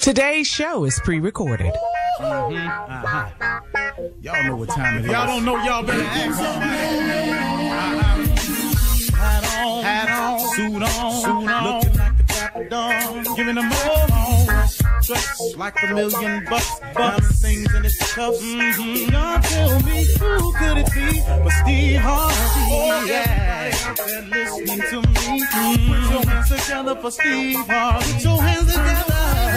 Today's show is pre-recorded. Y'all know what time it is. Y'all don't know, y'all better ask. Hat on, suit on, looking like the Captain, giving them all stress like $1 million bucks. Things in its cuffs. Y'all tell me who could it be but Steve Harvey? Oh yeah, everybody listening to me. Put your hands together for Steve Harvey. Put your hands together. Turn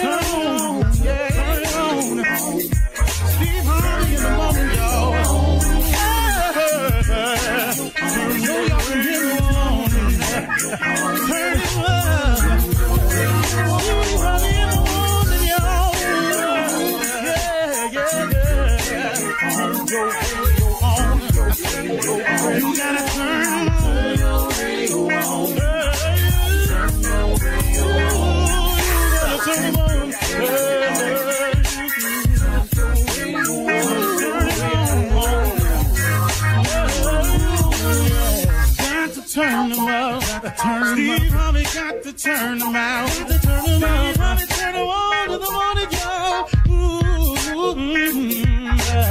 it on. Steve Harvey in the morning, y'all. You know y'all can hear me on. Turn it up. Steve Harvey in the morning, y'all. Yeah. Go on. You gotta turn on. Turn Steve Harvey got to turn them out. Steve Harvey turn them on to the morning, y'all. Yeah.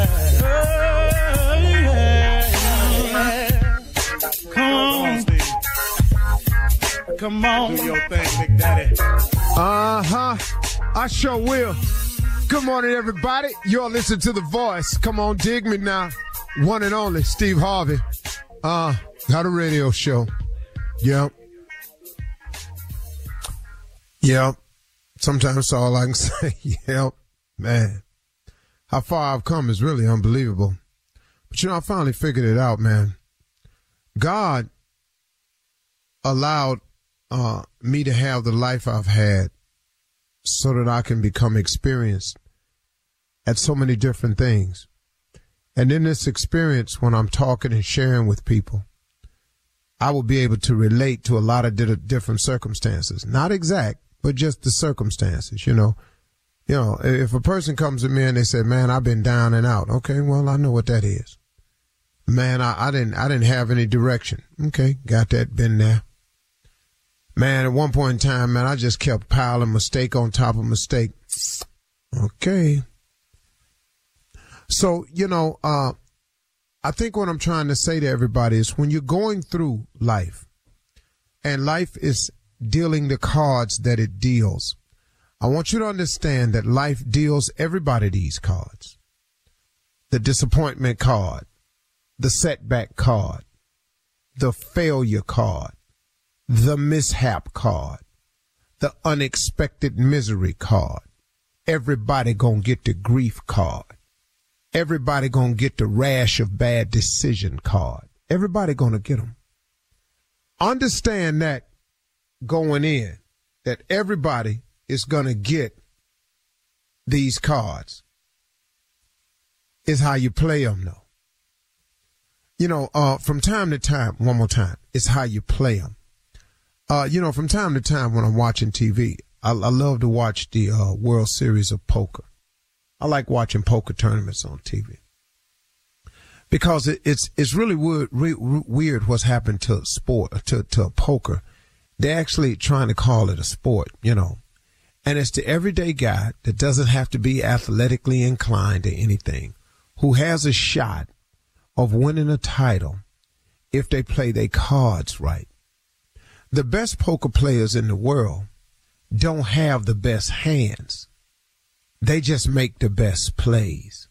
Come on, Steve. Come on. Do your thing, Big Daddy. I sure will. Good morning, everybody. You're listening to The Voice. Come on, dig me now. One and only Steve Harvey. Got a radio show. Yep. Sometimes that's all I can say. Yep. Man. How far I've come is really unbelievable. But, I finally figured it out, man. God allowed me to have the life I've had so that I can become experienced at so many different things. And in this experience, when I'm talking and sharing with people, I will be able to relate to a lot of different circumstances. Not exact, but just the circumstances, you know. You know, if a person comes to me and they say, man, I've been down and out. Okay, well, I know what that is. Man, I didn't have any direction. Okay, got that, been there. Man, at one point in time, man, I just kept piling mistake on top of mistake. Okay. So, you know, I think what I'm trying to say to everybody is when you're going through life, and life is dealing the cards that it deals, I want you to understand that life deals everybody these cards. The disappointment card, the setback card, the failure card, the mishap card, the unexpected misery card. Everybody gonna get the grief card. Everybody gonna get the rash of bad decision card. Everybody gonna get them. Understand that going in, that everybody is gonna get these cards. It's how you play them though. You know, from time to time, one more time, it's how you play them. You know, from time to time when I'm watching TV, I love to watch the World Series of Poker. I like watching poker tournaments on TV because it's really weird what's happened to sport, to poker. They're actually trying to call it a sport, you know, and it's the everyday guy that doesn't have to be athletically inclined to anything who has a shot of winning a title if they play their cards right. The best poker players in the world don't have the best hands. They just make the best plays.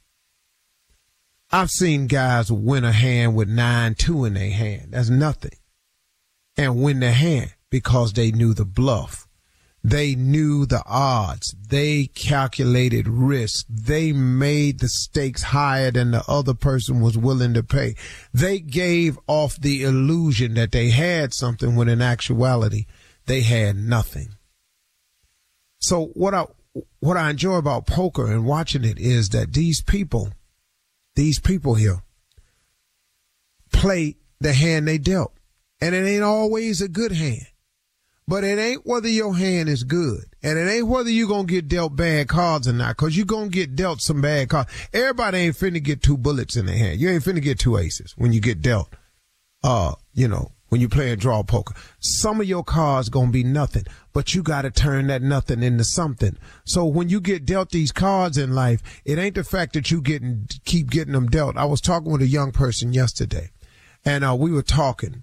I've seen guys win a hand with 9-2 in their hand. That's nothing. And win the hand because they knew the bluff. They knew the odds. They calculated risk. They made the stakes higher than the other person was willing to pay. They gave off the illusion that they had something when in actuality they had nothing. So what I enjoy about poker and watching it is that these people here play the hand they dealt. And it ain't always a good hand. But it ain't whether your hand is good. And it ain't whether you're going to get dealt bad cards or not, because you're going to get dealt some bad cards. Everybody ain't finna get two bullets in their hand. You ain't finna get two aces when you get dealt, you know, when you play a draw poker. Some of your cards going to be nothing, but you got to turn that nothing into something. So when you get dealt these cards in life, it ain't the fact that you keep getting them dealt. I was talking with a young person yesterday, and we were talking.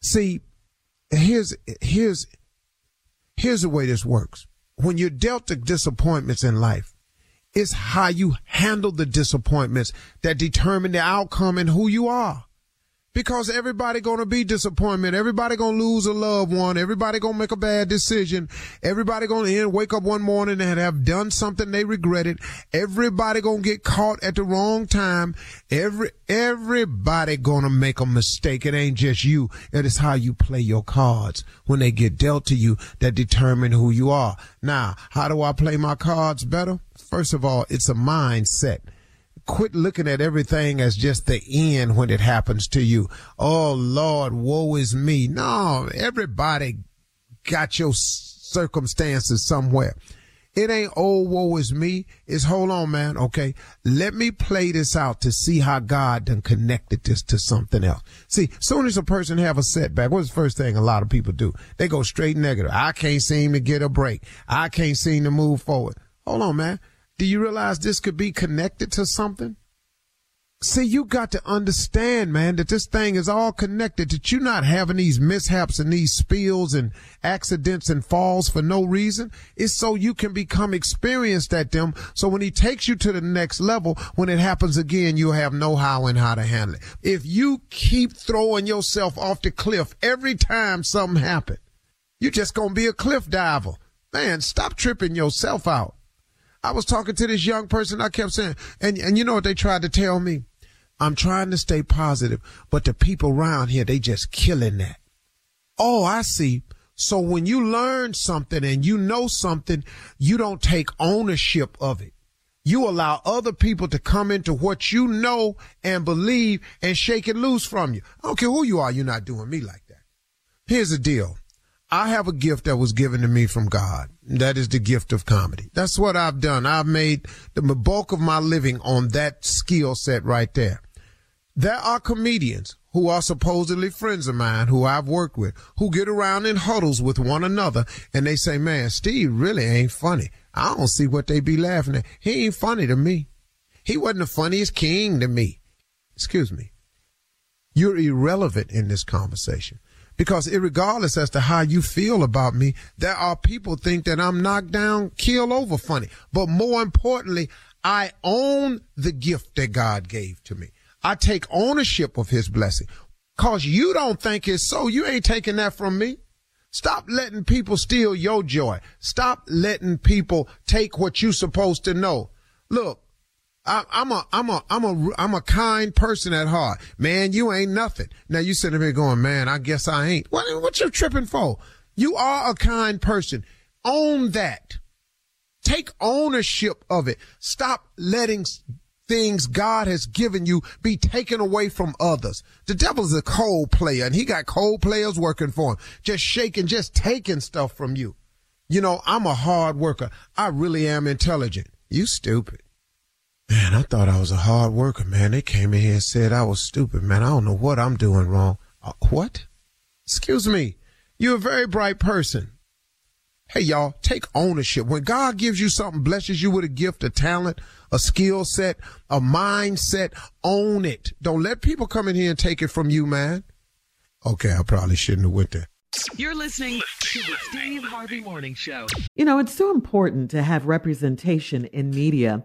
See, here's the way this works. When you're dealt the disappointments in life, it's how you handle the disappointments that determine the outcome and who you are. Because everybody going to be disappointed. Everybody going to lose a loved one. Everybody going to make a bad decision. Everybody going to wake up one morning and have done something they regretted. Everybody going to get caught at the wrong time. Everybody going to make a mistake. It ain't just you. It is how you play your cards when they get dealt to you that determine who you are. Now, how do I play my cards better? First of all, it's a mindset. Quit looking at everything as just the end when it happens to you. Oh, Lord, woe is me. No, everybody got your circumstances somewhere. It ain't, oh, woe is me. It's, hold on, man. Okay, let me play this out to see how God done connected this to something else. See, soon as a person have a setback, what's the first thing a lot of people do? They go straight negative. I can't seem to get a break. I can't seem to move forward. Hold on, man. Do you realize this could be connected to something? See, you got to understand, man, that this thing is all connected, that you're not having these mishaps and these spills and accidents and falls for no reason. It's so you can become experienced at them. So when he takes you to the next level, when it happens again, you'll have know-how and how to handle it. If you keep throwing yourself off the cliff every time something happens, you're just going to be a cliff diver. Man, stop tripping yourself out. I was talking to this young person. I kept saying, and you know what they tried to tell me? I'm trying to stay positive, but the people around here, they just killing that. Oh, I see. So when you learn something and you know something, you don't take ownership of it. You allow other people to come into what you know and believe and shake it loose from you. I don't care who you are. You're not doing me like that. Here's the deal. I have a gift that was given to me from God. That is the gift of comedy. That's what I've done. I've made the bulk of my living on that skill set right there. There are comedians who are supposedly friends of mine who I've worked with, who get around in huddles with one another, and they say, man, Steve really ain't funny. I don't see what they be laughing at. He ain't funny to me. He wasn't the funniest king to me. Excuse me. You're irrelevant in this conversation. Because irregardless as to how you feel about me, there are people think that I'm knocked down, keel over funny. But more importantly, I own the gift that God gave to me. I take ownership of his blessing. Cause you don't think it's so. You ain't taking that from me. Stop letting people steal your joy. Stop letting people take what you supposed to know. Look, I'm a kind person at heart. Man, you ain't nothing. Now you sitting here going, man, I guess I ain't. What you tripping for? You are a kind person. Own that. Take ownership of it. Stop letting things God has given you be taken away from others. The devil's a cold player, and he got cold players working for him. Just shaking, just taking stuff from you. You know, I'm a hard worker. I really am intelligent. You stupid. Man, I thought I was a hard worker, man. They came in here and said I was stupid, man. I don't know what I'm doing wrong. What? Excuse me. You're a very bright person. Hey, y'all, take ownership. When God gives you something, blesses you with a gift, a talent, a skill set, a mindset, own it. Don't let people come in here and take it from you, man. Okay, I probably shouldn't have went there. You're listening to the Steve Harvey Morning Show. You know, it's so important to have representation in media.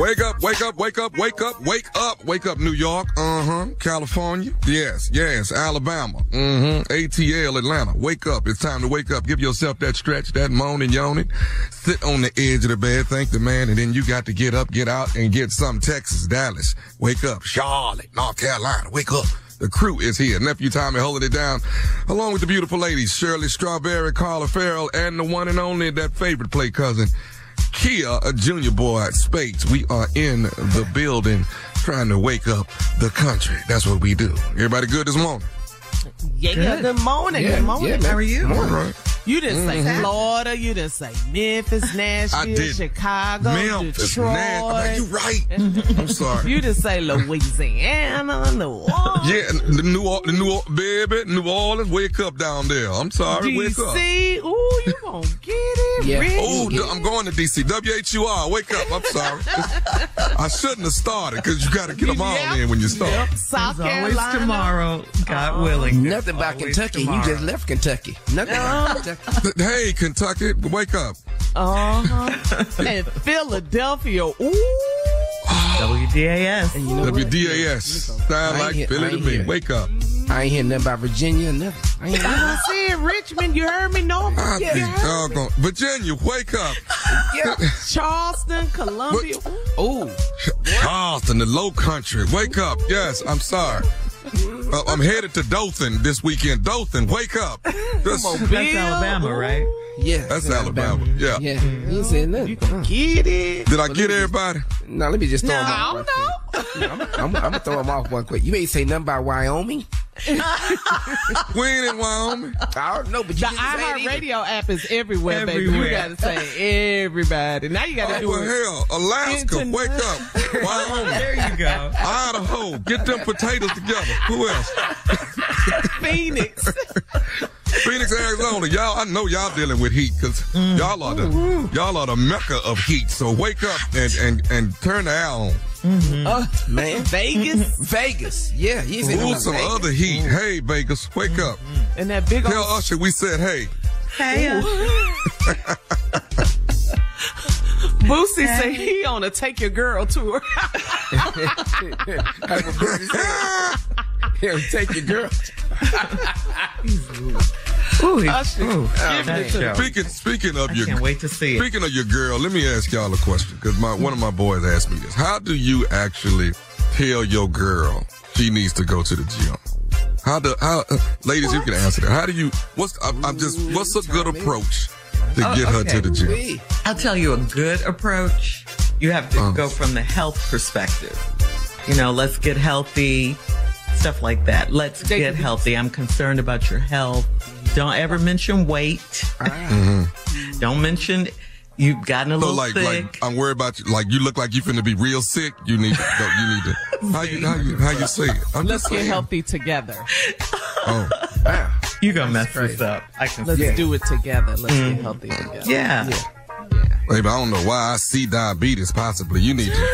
Wake up, wake up, wake up, wake up, wake up, wake up, New York, California, yes, yes, Alabama, ATL, Atlanta, wake up, it's time to wake up, give yourself that stretch, that moan and yawning, sit on the edge of the bed, thank the man, and then you got to get up, get out, and get some. Texas, Dallas, wake up, Charlotte, North Carolina, wake up. The crew is here. Nephew Tommy holding it down, along with the beautiful ladies, Shirley Strawberry, Carla Farrell, and the one and only, that favorite play cousin, Kia, a junior boy at Spades. We are in the building trying to wake up the country. That's what we do. Everybody good this morning? Yeah, good morning. Yeah, good morning. Yeah, how are you? All right. You didn't say Florida. You didn't say Memphis, Nashville, Chicago, Memphis, Detroit. You're right. I'm sorry. You didn't say Louisiana, New Orleans. Yeah, New Orleans. Wake up down there. I'm sorry. DC, wake up. DC. Ooh, you gonna get it? Yeah. Ooh, I'm going to DC. WHUR. Wake up. I'm sorry. I shouldn't have started because you got to get them all in when you start. Yep. South Carolina. Always tomorrow, God willing. Nothing by Kentucky. Tomorrow. You just left Kentucky. Nothing by Kentucky. Hey, Kentucky, wake up. And Philadelphia. Ooh. WDAS. And you know WDAS. Sound like Philly to me. Wake up. I ain't hear nothing about Virginia or nothing. I ain't said Richmond. You heard me? No. Virginia, wake up. Charleston, Columbia. Ooh. Charleston, the low country. Wake up. Yes, I'm sorry. I'm headed to Dothan this weekend. Dothan, wake up. That's Alabama, right? Yeah. That's Alabama. Yeah. Yeah. You said nothing. You can get it. Did I get everybody? No, let me just throw them off. No, I don't know. I'm going to throw them off one quick. You ain't say nothing about Wyoming? We ain't in Wyoming. I don't know, but you the iHeartRadio app is everywhere, baby. You gotta say everybody. Now you gotta do it. Alaska, wake up. Wyoming. There you go. Idaho, get them potatoes together. Who else? Phoenix. Phoenix, Arizona. Y'all, I know y'all dealing with heat because y'all are the mecca of heat. So wake up and turn the aisle on. Mm-hmm. Man, Vegas. Yeah, he's in Vegas. Some other heat. Mm-hmm. Hey, Vegas, wake up. And that big old tell Usher we said hey. Hey. Boosie said he on a take your girl tour. Yeah, take your girl. Speaking of your, I can't wait to see it. Speaking of your girl, let me ask y'all a question because one of my boys asked me this. How do you actually tell your girl she needs to go to the gym? Ladies, you can answer that. How do you? What's a good approach to get her to the gym? I'll tell you a good approach. You have to go from the health perspective. You know, let's get healthy. Stuff like that. Get healthy. I'm concerned about your health. Don't ever mention weight. Mm-hmm. Don't mention you've gotten a little sick. Like, I'm worried about you. Like, you look like you're finna be real sick. You need to. How you say it? Let's get healthy together. Oh, wow. You're gonna mess this up. Let's do it together. Let's get healthy together. Yeah. Baby, I don't know why I see diabetes. Possibly, you need to.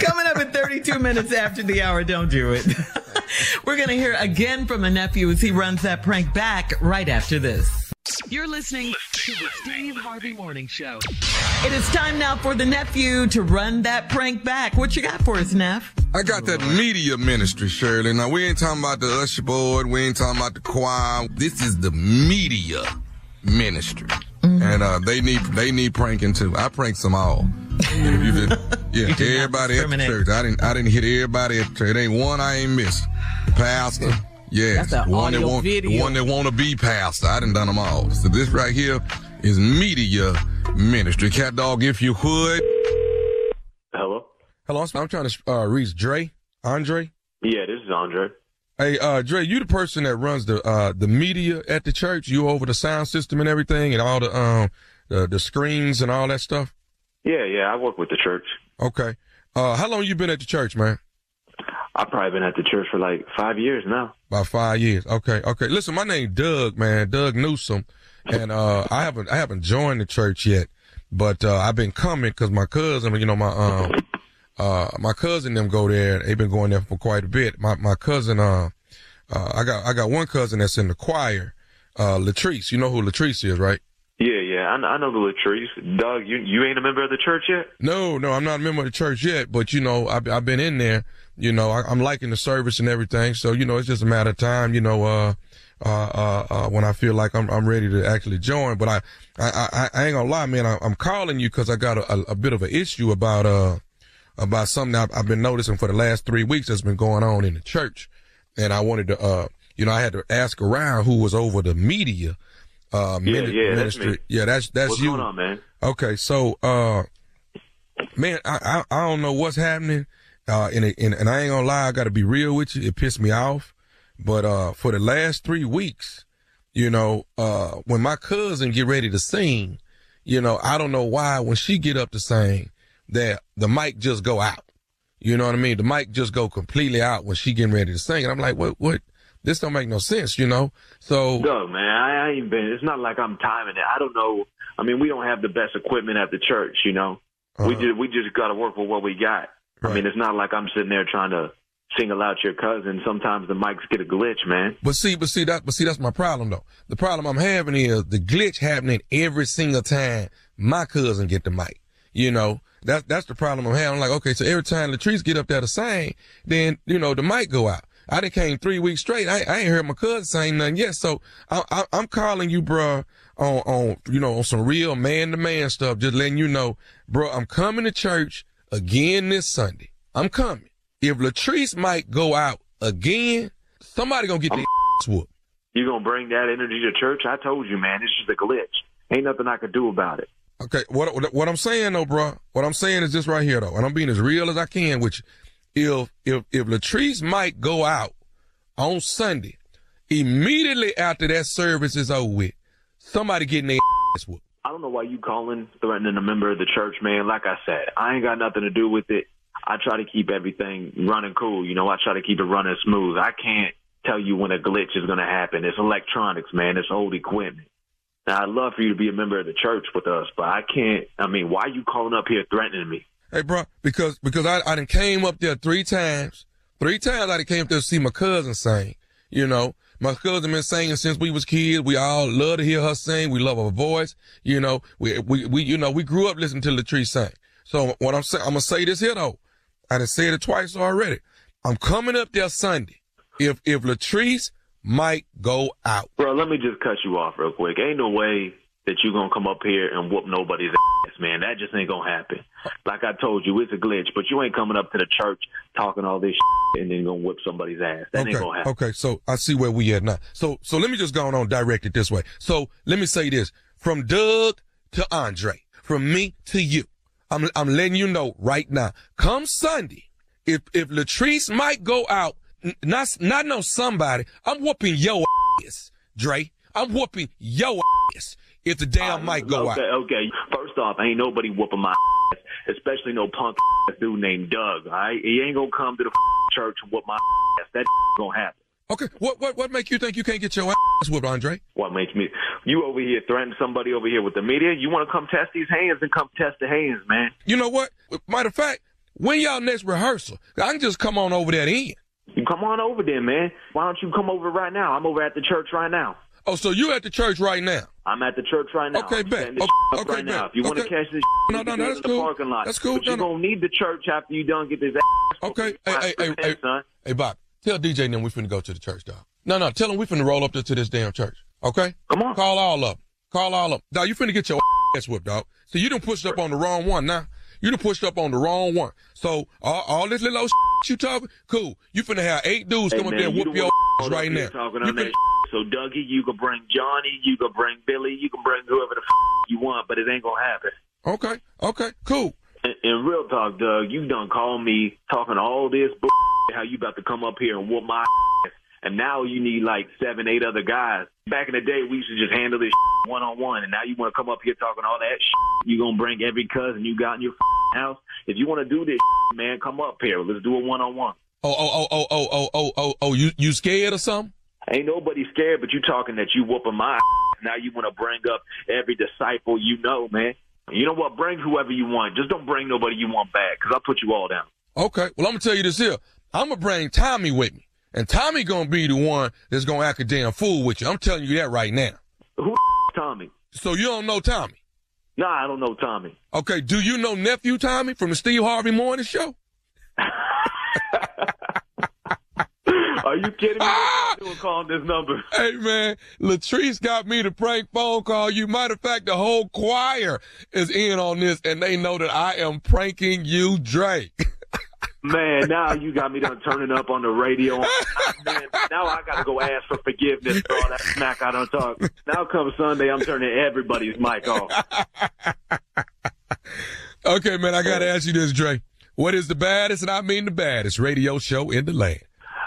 Coming up at 32 minutes after the hour, don't do it. We're going to hear again from a nephew as he runs that prank back right after this. You're listening to the Steve Harvey Morning Show. It is time now for the nephew to run that prank back. What you got for us, Neff? I got that media ministry, Shirley. Now, we ain't talking about the Usher board. We ain't talking about the choir. This is the media ministry. Mm-hmm. And they need pranking, too. I pranked them all. Everybody at the church. I didn't hit everybody at the church. It ain't one I ain't missed. Pastor, yes, one that want to be pastor. I done them all. So this right here is media ministry. Cat dog, if you would. Hello. I'm trying to reach Dre. Andre. Yeah, this is Andre. Hey, Dre, you the person that runs the media at the church? You over the sound system and everything, and all the screens and all that stuff. Yeah, I work with the church. Okay. How long you been at the church, man? I've probably been at the church for like 5 years now. About 5 years. Okay. Listen, my name's Doug, man, Doug Newsom, and I haven't joined the church yet, but I've been coming because my cousin, my cousin them go there. They've been going there for quite a bit. My cousin, I got one cousin that's in the choir, Latrice. You know who Latrice is, right? Yeah, I know the Latrice. Doug, you ain't a member of the church yet? No, I'm not a member of the church yet, but, you know, I've been in there. You know, I'm liking the service and everything, so, you know, it's just a matter of time, you know, when I feel like I'm ready to actually join. But I ain't gonna lie, man, I'm calling you because I got a bit of an issue about something I've been noticing for the last 3 weeks that's been going on in the church. And I wanted to, you know, I had to ask around who was over the media. Ministry. That's me. Yeah, that's what's you. What's going on, man? Okay, so man, I don't know what's happening, and I ain't gonna lie, I gotta be real with you. It pissed me off But for the last 3 weeks, you know, when my cousin get ready to sing, you know, I don't know why when she get up to sing that the mic just go out. You know what I mean? The mic just go completely out when she getting ready to sing. And I'm like, what? This don't make no sense, you know? So. No, man, I ain't been. It's not like I'm timing it. I don't know. I mean, we don't have the best equipment at the church, you know? We just got to work with what we got. Right. I mean, it's not like I'm sitting there trying to single out your cousin. Sometimes the mics get a glitch, man. But see, that's my problem, though. The problem I'm having is the glitch happening every single time my cousin get the mic, you know? That's the problem I'm having. I'm like, okay, so every time Latrice get up there to sing, then, you know, the mic go out. I done came 3 weeks straight. I ain't heard my cousin saying nothing yet. So I'm calling you, bruh, on some real man-to-man stuff, just letting you know, bro, I'm coming to church again this Sunday. I'm coming. If Latrice might go out again, somebody gonna get their ass whooped. You gonna bring that energy to church? I told you, man, it's just a glitch. Ain't nothing I could do about it. Okay, what I'm saying though, bro, what I'm saying is this right here though, and I'm being as real as I can with you. If Latrice might go out on Sunday, immediately after that service is over with, somebody getting their ass whooped. I don't know why you calling, threatening a member of the church, man. Like I said, I ain't got nothing to do with it. I try to keep everything running cool. You know, I try to keep it running smooth. I can't tell you when a glitch is going to happen. It's electronics, man. It's old equipment. Now, I'd love for you to be a member of the church with us, but I can't. I mean, why are you calling up here threatening me? Hey, bro, because I done came up there three times. Three times I done came up there to see my cousin sing. You know, my cousin been singing since we was kids. We all love to hear her sing. We love her voice. You know, we grew up listening to Latrice sing. So what I'm saying, I'm gonna say this here though. I done said it twice already. I'm coming up there Sunday. If Latrice might go out. Bro, let me just cut you off real quick. Ain't no way that you gonna come up here and whoop nobody's ass, man. That just ain't gonna happen. Like I told you, it's a glitch, but you ain't coming up to the church talking all this shit and then gonna whip somebody's ass. That ain't gonna happen. Okay, so I see where we at now. So let me just go on direct it this way. So let me say this. From Doug to Andre, from me to you, I'm letting you know right now. Come Sunday, if Latrice might go out, not know somebody, I'm whooping your ass, Dre. I'm whooping your ass. If the damn mic go out. Okay. First off, ain't nobody whooping my ass, especially no punk ass dude named Doug. All right, he ain't gonna come to the church and whoop my ass. That gonna happen. Okay. What make you think you can't get your ass whooped, Andre? What makes me? You over here threatening somebody over here with the media? You want to come test these hands and come test the hands, man? You know what? Matter of fact, when y'all next rehearsal, I can just come on over that end. You come on over there, man. Why don't you come over right now? I'm over at the church right now. Oh, so you at the church right now? I'm at the church right now. Okay, bet. Okay, right now. If you want to catch this, no, that's cool. Parking lot. That's cool. But you're gonna need the church after you done get this ass. Okay, hey, son. Hey, Bob, tell DJ them we finna go to the church, dog. No, tell them we finna roll up to this damn church. Okay, come on. Call all up. Dog, you finna get your ass whipped, dog. So you done pushed up on the wrong one, now. You done pushed up on the wrong one. So all this little old you talking, cool. You finna have 8 dudes come up there and whoop your ass right now. So Dougie, you can bring Johnny, you can bring Billy, you can bring whoever the you want, but it ain't gonna happen. Okay, cool. In real talk, Doug, you done called me talking all this bullshit, how you about to come up here and whoop my ass, and now you need like 7, 8 other guys. Back in the day, we used to just handle this one-on-one, and now you want to come up here talking all that shit. You gonna bring every cousin you got in your house. If you want to do this shit, man, come up here. Let's do a one-on-one. Oh, you scared or something? Ain't nobody scared, but you talking that you whooping my ass. Now you want to bring up every disciple you know, man. You know what? Bring whoever you want. Just don't bring nobody you want back, because I'll put you all down. Okay. Well, I'm going to tell you this here. I'm going to bring Tommy with me, and Tommy going to be the one that's going to act a damn fool with you. I'm telling you that right now. Who Tommy? So you don't know Tommy? Nah, I don't know Tommy. Okay. Do you know Nephew Tommy from the Steve Harvey Morning Show? Are you kidding me? Doing calling this number. Hey, man, Latrice got me to prank phone call you. Matter of fact, the whole choir is in on this, and they know that I am pranking you, Drake. Man, now you got me done turning up on the radio. Man, now I got to go ask for forgiveness for all that smack I done talk. Now come Sunday, I'm turning everybody's mic off. Okay, man, I got to ask you this, Drake. What is the baddest, and I mean the baddest, radio show in the land?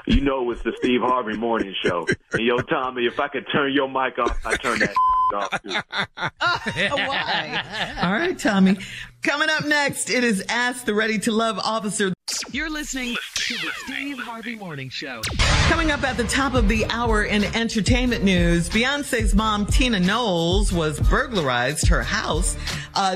You know it's the Steve Harvey morning show. And, yo, Tommy, if I could turn your mic off, I turn that off, too. Why? All right, Tommy. Coming up next, it is Ask the Ready to Love Officer. You're listening to the Steve Harvey Morning Show. Coming up at the top of the hour in entertainment news, Beyonce's mom, Tina Knowles, was burglarized her house.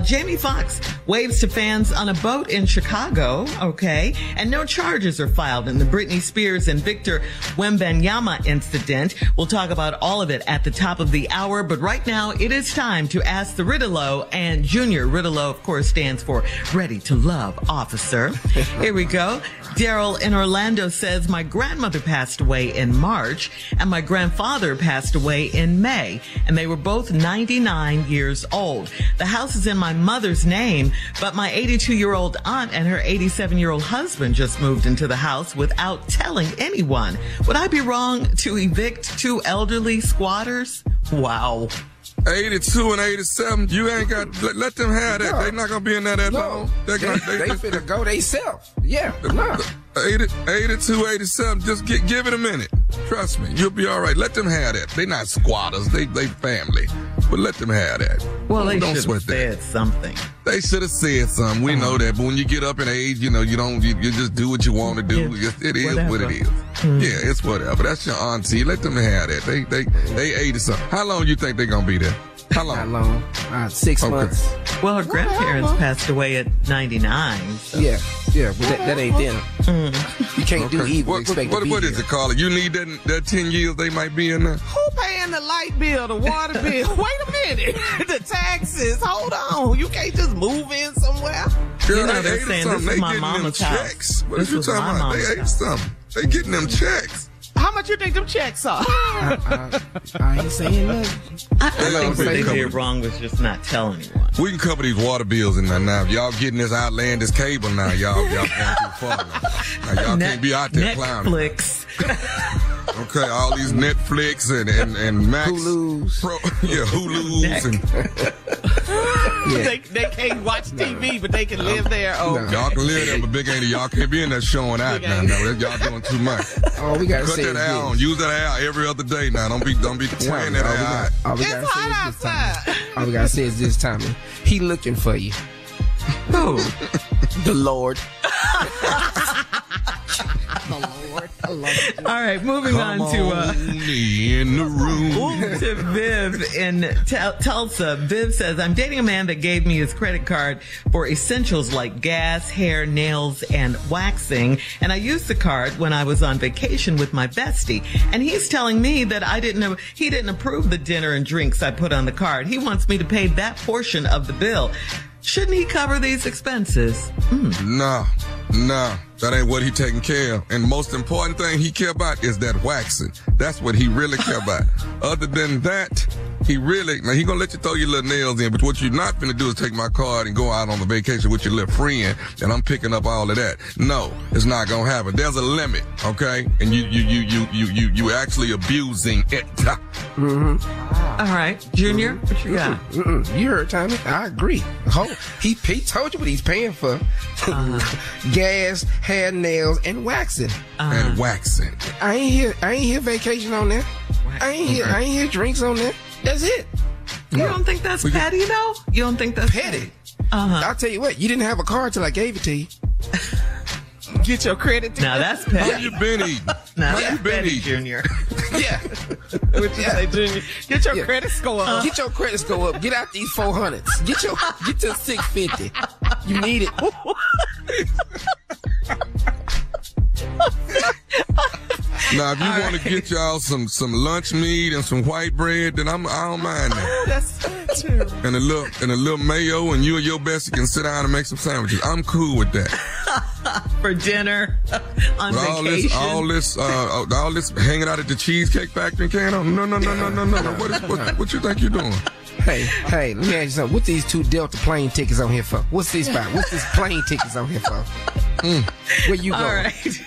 Jamie Foxx waves to fans on a boat in Chicago, okay? And no charges are filed in the Britney Spears and Victor Wembanyama incident. We'll talk about all of it at the top of the hour, but right now it is time to ask the Riddilow, and Junior Riddilow, of course, stands for Ready to Love Officer. Here we go. Daryl in Orlando says, my grandmother passed away in March and my grandfather passed away in May, and they were both 99 years old. The house is in my mother's name, but my 82-year-old aunt and her 87-year-old husband just moved into the house without telling anyone. Would I be wrong to evict two elderly squatters? Wow. 82 and 87, you ain't got, let them have that. No. They not going to be in there that long. They finna go they self. Yeah. No. 82, 87, just give it a minute. Trust me, you'll be all right. Let them have that. They not squatters. They family. But let them have that. Well, they should have said something. They should have said something. We know that. But when you get up in age, you know, you don't, you just do what you want to do. It is what it is. Mm. Yeah, it's whatever. That's your auntie. Let them have that. They 80 something. How long you think they're going to be there? How long? Not long. 6 months. Well, her grandparents passed away at 99. So. Yeah, yeah, but that ain't dinner. Mm. You can't do either. What is it, Carla? You need that 10 years they might be in there? Who paying the light bill, the water bill? Wait a minute. The taxes. Hold on. You can't just move in somewhere. Girl, you know they're saying this is my mama's house. Checks. What this are you talking about? They ate something. They getting them checks. How much you think them checks are? I ain't saying nothing. I think what they did wrong was just not tell anyone. We can cover these water bills in there now. If y'all getting this outlandish cable now, y'all going too far now. Now y'all can't be out there clowning. Netflix. Okay, all these Netflix and Max. Hulu's. Hulu's. Yeah. They can't watch TV, but they can live there. Oh, no. Y'all can live there, but Big Andy, y'all can't be in there showing out now. No, y'all doing too much. Oh, we got to cut that out. Use that out every other day now. Don't be playing that out. It's hot outside. All we got to say is this, Tommy. He looking for you. Who? The Lord. I love it. All right, moving on to in the room to Viv in Tulsa. Viv says, I'm dating a man that gave me his credit card for essentials like gas, hair, nails, and waxing. And I used the card when I was on vacation with my bestie. And he's telling me that he didn't approve the dinner and drinks I put on the card. He wants me to pay that portion of the bill. Shouldn't he cover these expenses? Mm. No. That ain't what he taking care of. And most important thing he care about is that waxing. That's what he really care about. Other than that, he gonna let you throw your little nails in, but what you're not finna do is take my card and go out on the vacation with your little friend, and I'm picking up all of that. No, it's not gonna happen. There's a limit, okay? And you actually abusing it. Mm-hmm. All right, Junior, what you got? You heard, Tommy. I agree. He told you what he's paying for. Gas, hair, nails, and waxing. And waxing. I ain't hear vacation on there. I ain't hear drinks on there. That's it. You don't think that's petty, though? You don't think that's petty? I'll tell you what. You didn't have a card till I gave it to you. Get your credit together. Now that's petty. How you been eating? Junior. Yeah. What you say, Junior? Get your credit score up. Get your credit score up. Get out these 400s. Get to 650. You need it. Now, if you want to get y'all some lunch meat and some white bread, then I don't mind that. That's true. And a little mayo, and you and your bestie can sit down and make some sandwiches. I'm cool with that. For dinner, on vacation. All this hanging out at the Cheesecake Factory in Canada? No. What you think you're doing? Hey, let me ask you something. What's these two Delta plane tickets on here for? What's this plane tickets on here for? Where you going? All right.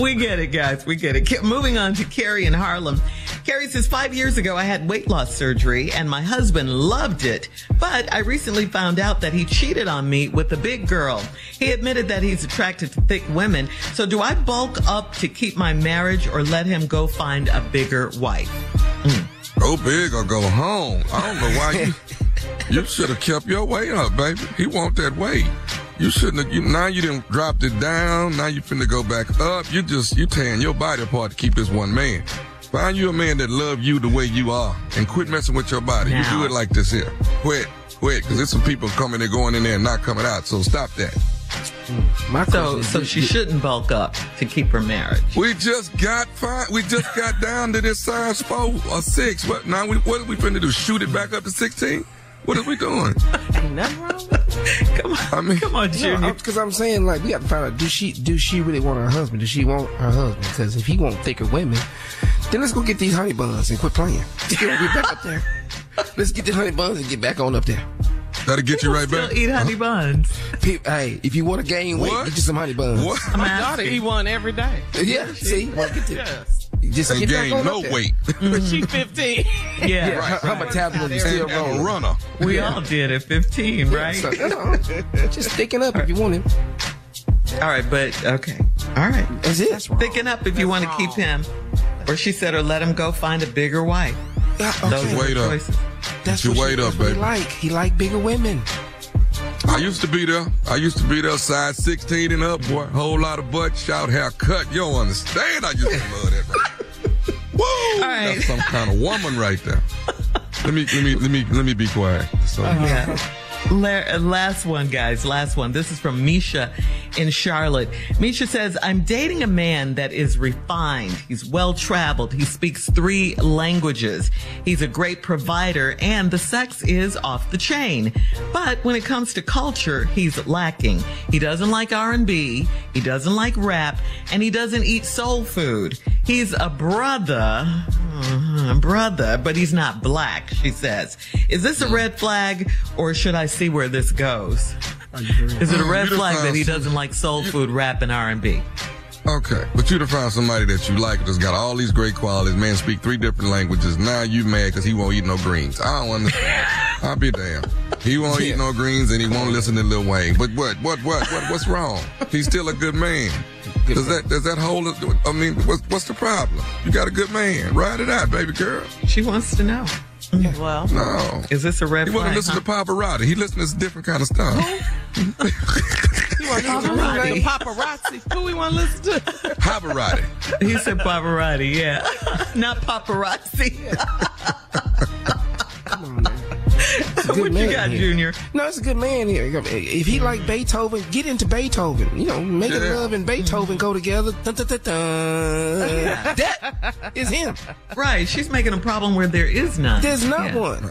We get it, guys. Moving on to Carrie in Harlem. Gary says, 5 years ago, I had weight loss surgery and my husband loved it. But I recently found out that he cheated on me with a big girl. He admitted that he's attracted to thick women. So do I bulk up to keep my marriage or let him go find a bigger wife? Go big or go home. I don't know why you should have kept your weight up, baby. He want that weight. You shouldn't have, now you done dropped it down. Now you finna go back up. You tearing your body apart to keep this one man. Find you a man that love you the way you are and quit messing with your body. Now. You do it like this here. Quit, because there's some people coming and going in there and not coming out. So stop that. So she shouldn't bulk up to keep her marriage. We just got down to this size 4 or 6. What now? What are we finna do? Shoot it back up to 16? What are we doing? Come on, Junior. Because I'm saying, like, we got to find out, does she really want her husband? Does she want her husband? Because if he wants thicker women, then let's go get these honey buns and quit playing. Let's get back up there. Let's get the honey buns and get back on up there. That'll get people you right still back. Eat honey buns. People, hey, if you want to gain weight, eat some honey buns. What? My daughter eat one every day. Yeah, see? Just and gain no weight. She's 15. Yeah. Right. Her metabolism is still going. Runner. We all did at 15, right? So, just thicken up if you want him. All right, but okay. All right. That's it. Thicken up if you want to keep him. Or she said, or let him go find a bigger wife. Okay. Those are the choices. That's what weight up, baby. He like bigger women. I used to be there, size 16 and up, boy. Whole lot of butt, shout, haircut. You don't understand. I used to love that. Right? Woo! All right. That's some kind of woman right there. Let me be quiet. So. Yeah. Last one, guys. Last one. This is from Misha in Charlotte. Misha says, I'm dating a man that is refined. He's well-traveled. He speaks 3 languages. He's a great provider, and the sex is off the chain. But when it comes to culture, he's lacking. He doesn't like R&B. He doesn't like rap, and he doesn't eat soul food. He's a brother, but he's not black, she says. Is this a red flag, or should I see where this goes? Is it a red flag that he doesn't like soul food, rap, and R&B? Okay, but you done found somebody that you like that's got all these great qualities. Man, speak 3 different languages. Now you mad because he won't eat no greens. I don't understand. I'll be damned. He won't eat no greens and he won't listen to Lil Wayne. But what's wrong? He's still a good man. Does that hold it? I mean, what's the problem? You got a good man. Ride it out, baby girl. She wants to know. Yeah. Well, no. Is this a red flag? He wasn't listening to Pavarotti. He listened to different kind of stuff. He wasn't listening to Paparazzi. Who we want to listen to? Pavarotti. He said Pavarotti, yeah. Not paparazzi. Come on, man. What you got, here. Junior? No, it's a good man here. If he like Beethoven, get into Beethoven. You know, making love and Beethoven go together. Dun, dun, dun, dun. That is him. Right. She's making a problem where there is none. There's not one.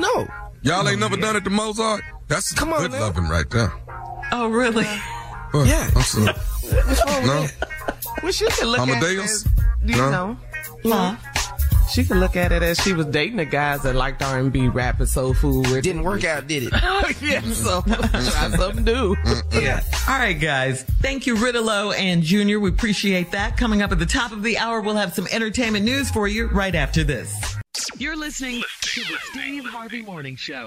No. Y'all ain't never done it to Mozart? That's good loving right there. Oh, really? Yeah. What's wrong with that? Well, she can look Amadeus? At it as, you know. No. She could look at it as she was dating the guys that liked R&B, rap, and soul food. It didn't work out, did it? Yeah, so try something new. Yeah. All right, guys. Thank you, Ridolo and Junior. We appreciate that. Coming up at the top of the hour, we'll have some entertainment news for you right after this. You're listening to the Steve Harvey Morning Show.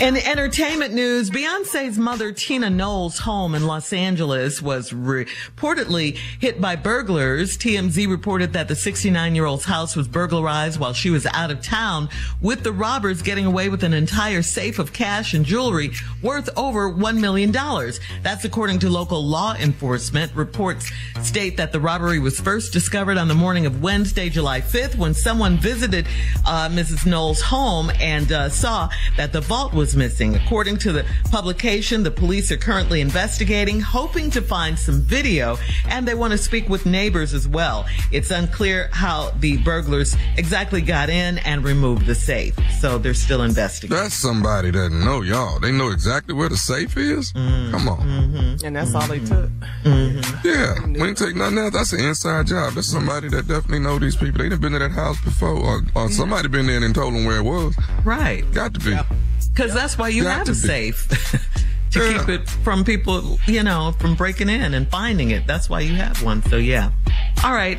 In entertainment news, Beyonce's mother, Tina Knowles' home in Los Angeles was reportedly hit by burglars. TMZ reported that the 69-year-old's house was burglarized while she was out of town, with the robbers getting away with an entire safe of cash and jewelry worth over $1 million. That's according to local law enforcement. Reports state that the robbery was first discovered on the morning of Wednesday, July 5th, when someone visited Mrs. Knowles' home and saw that the vault was missing. According to the publication, the police are currently investigating, hoping to find some video, and they want to speak with neighbors as well. It's unclear how the burglars exactly got in and removed the safe, so they're still investigating. That's somebody that know y'all. They know exactly where the safe is? Mm-hmm. Come on. Mm-hmm. And that's all they took. Mm-hmm. Yeah, we ain't take nothing else. That's an inside job. That's somebody that definitely know these people. They done been to that house before, or somebody been there and told them where it was. Right. Got to be. Yep. Because that's why you have a safe to keep it from people, from breaking in and finding it. That's why you have one. So, yeah. All right.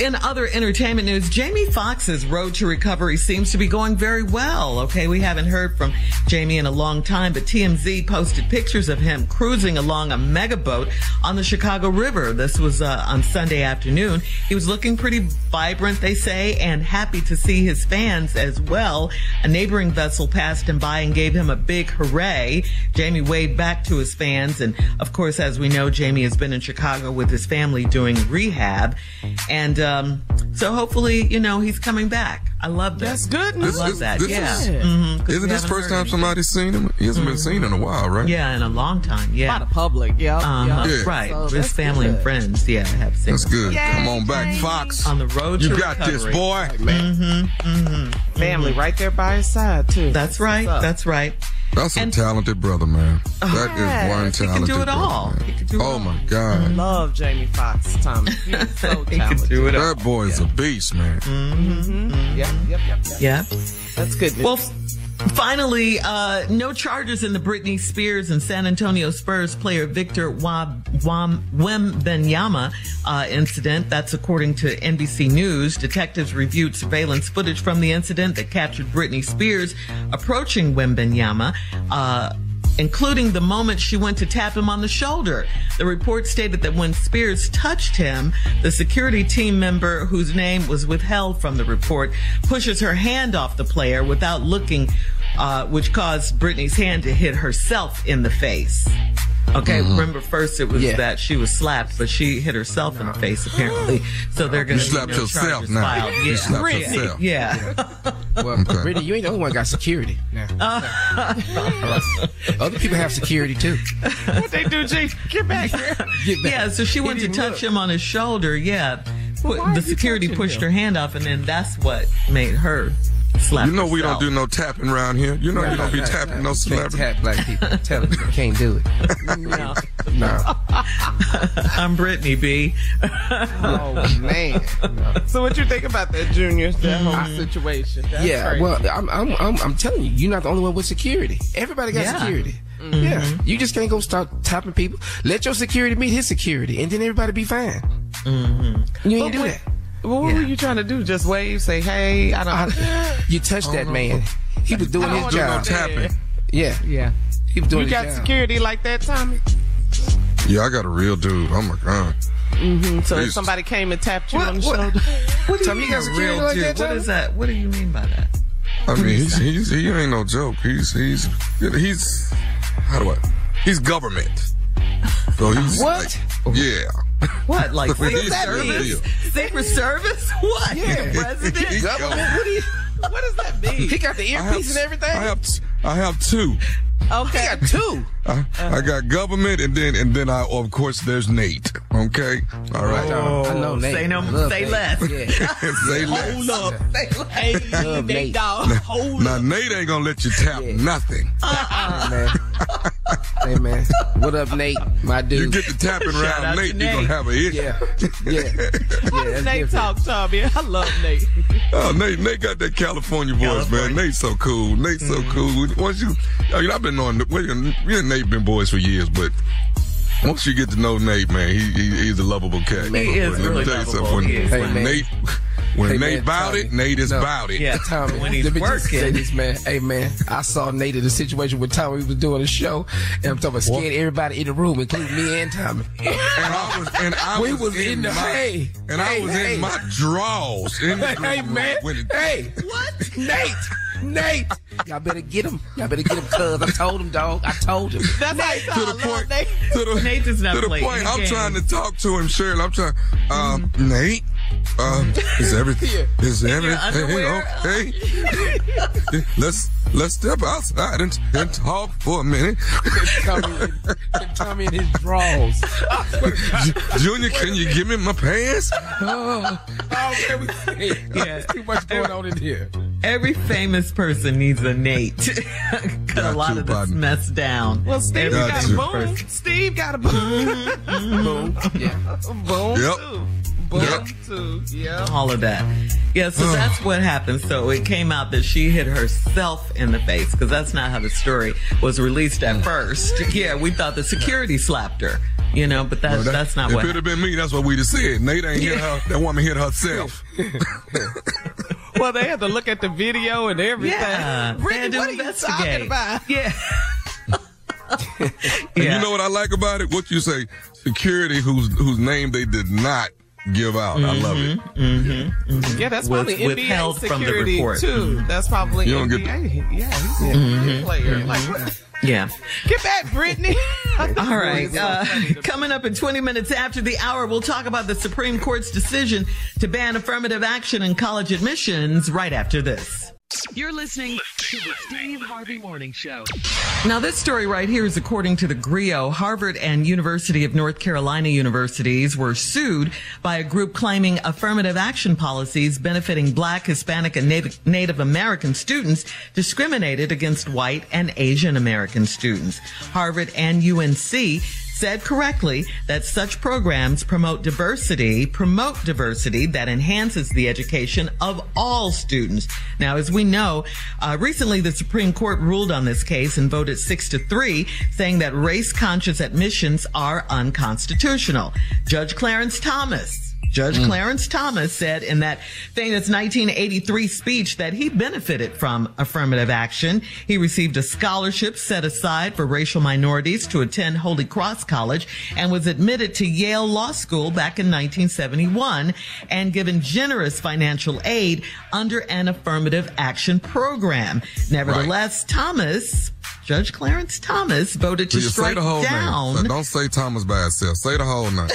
In other entertainment news, Jamie Foxx's road to recovery seems to be going very well. Okay, we haven't heard from Jamie in a long time, but TMZ posted pictures of him cruising along a megaboat on the Chicago River. This was on Sunday afternoon. He was looking pretty vibrant, they say, and happy to see his fans as well. A neighboring vessel passed him by and gave him a big hooray. Jamie waved back to his fans, and of course, as we know, Jamie has been in Chicago with his family doing rehab. And so hopefully, he's coming back. I love that. That's good news. I love that. Isn't this first time somebody's seen him? He hasn't been seen in a while, right? Yeah, in a long time. Yeah. By the public. Yeah. Yeah. Right. So his family and friends. Yeah, have seen That's him. Good. Yay, come on back, Fox. On the road to recovery. You got this, boy. Mm-hmm, mm-hmm, family right there by his side, too. That's right. That's right. That's a talented brother, man. That is one talented brother. He can do it all. Oh, my God. I love Jamie Foxx, Tommy. He's so talented. He can do it all. That boy is a beast, man. Mm-hmm. Mm-hmm. Yep. Yeah. That's good news. Well, finally, no charges in the Britney Spears and San Antonio Spurs player Victor Wembanyama incident. That's according to NBC News. Detectives reviewed surveillance footage from the incident that captured Britney Spears approaching Wembanyama, including the moment she went to tap him on the shoulder. The report stated that when Spears touched him, the security team member, whose name was withheld from the report, pushes her hand off the player without looking, which caused Britney's hand to hit herself in the face. Okay, remember first it was that she was slapped, but she hit herself in the face, apparently. So they're going to be no charges filed. You slapped yourself now. Yeah. Well, Brittany, you ain't the only one that got security now. Other people have security, too. What they do, G? Get back here. Yeah, so she went to touch him on his shoulder, the security pushed her hand off, and then that's what made her slap herself. We don't do no tapping around here. You don't be tapping no celebrity. Can't tap black people. Tell them you can't do it. No. I'm Brittany B. Oh, man. No. So what you think about that, Junior? That whole situation? That's crazy. Well, I'm telling you, you're not the only one with security. Everybody got security. Mm-hmm. Yeah, you just can't go start tapping people. Let your security meet his security, and then everybody be fine. Mm-hmm. You ain't do that. Well, what were you trying to do? Just wave, say, hey, you touched that man. He was doing his job. Yeah. He was doing his job. You got security like that, Tommy? Yeah, I got a real dude. Oh, my God. Mm-hmm. So if somebody came and tapped you on the shoulder. What do you mean? What is that? What do you mean by that? I mean, he ain't no joke. He's he's government. So he's what? Like, yeah. What, like Secret Service? Secret Service? What? Yeah, president? Government? What does that mean? He got the earpiece and everything? I have two. Okay. I got two. I got government, and then I, of course, there's Nate. Okay? All right. Oh, I know Nate. Say less. Say less. Hold up. Say less. I love Nate. Dog. Hold up. Now, Nate ain't going to let you tap nothing. Man. Hey, man. What up, Nate? My dude. You get to tapping around Nate, you're going to have an issue. Yeah. How does Nate talk, Tommy? I love Nate. Oh, Nate got that California voice, man. Nate's so cool. Once you, I've been on, me and Nate been boys for years, but once you get to know Nate, man, he's a lovable cat. He is really lovable. When Nate bout it, Nate is bout it. Yeah, Tommy. When he's working. Say this, man. Hey, man, I saw Nate in a situation where Tommy was doing a show, and I'm talking about scared everybody in the room, including me and Tommy. And I was in my drawers. Hey, man. Hey, what? Nate. Y'all better get him, cuz. I told him, dog. I told him. That's Nate, how to the point. Nate. Nate does not play. To the point, I'm trying to talk to him, Cheryl. I'm trying, Nate. Is everything okay? Let's step outside and talk for a minute. Tommy in his drawers. Junior, can you give me my pants? There's too much going on in here. Every famous person needs a Nate. Cut a lot of this mess down. Well, Steve got a boom. Steve got a boom. Boom. Yeah. Boom. Yep. Too. Yep. All of that. Yeah, so that's what happened. So it came out that she hit herself in the face, because that's not how the story was released at first. Yeah, we thought the security slapped her, but that's not what happened. If it would have been me, that's what we'd have said. Nate ain't hit her. That woman hit herself. Well, they had to look at the video and everything. Yeah, Brittany, what are you talking about? Yeah. You know what I like about it? What you say, security whose name they did not give out. I love it. Yeah, that's probably NBA security from the too. That's probably NBA. Yeah, he's an NBA player. Like, what? Yeah. Get back, Britney. All right. Coming up in 20 minutes after the hour, we'll talk about the Supreme Court's decision to ban affirmative action in college admissions right after this. You're listening to the Steve Harvey Morning Show. Now, this story right here is according to the GRIO. Harvard and University of North Carolina universities were sued by a group claiming affirmative action policies benefiting Black, Hispanic, and Native American students discriminated against white and Asian American students. Harvard and UNC said correctly that such programs promote diversity that enhances the education of all students. Now, as we know, recently the Supreme Court ruled on this case and voted 6-3, saying that race-conscious admissions are unconstitutional. Judge Clarence Thomas said in that famous 1983 speech that he benefited from affirmative action. He received a scholarship set aside for racial minorities to attend Holy Cross College and was admitted to Yale Law School back in 1971 and given generous financial aid under an affirmative action program. Nevertheless, Judge Clarence Thomas voted to strike down. Name. Don't say Thomas by itself. Say the whole name.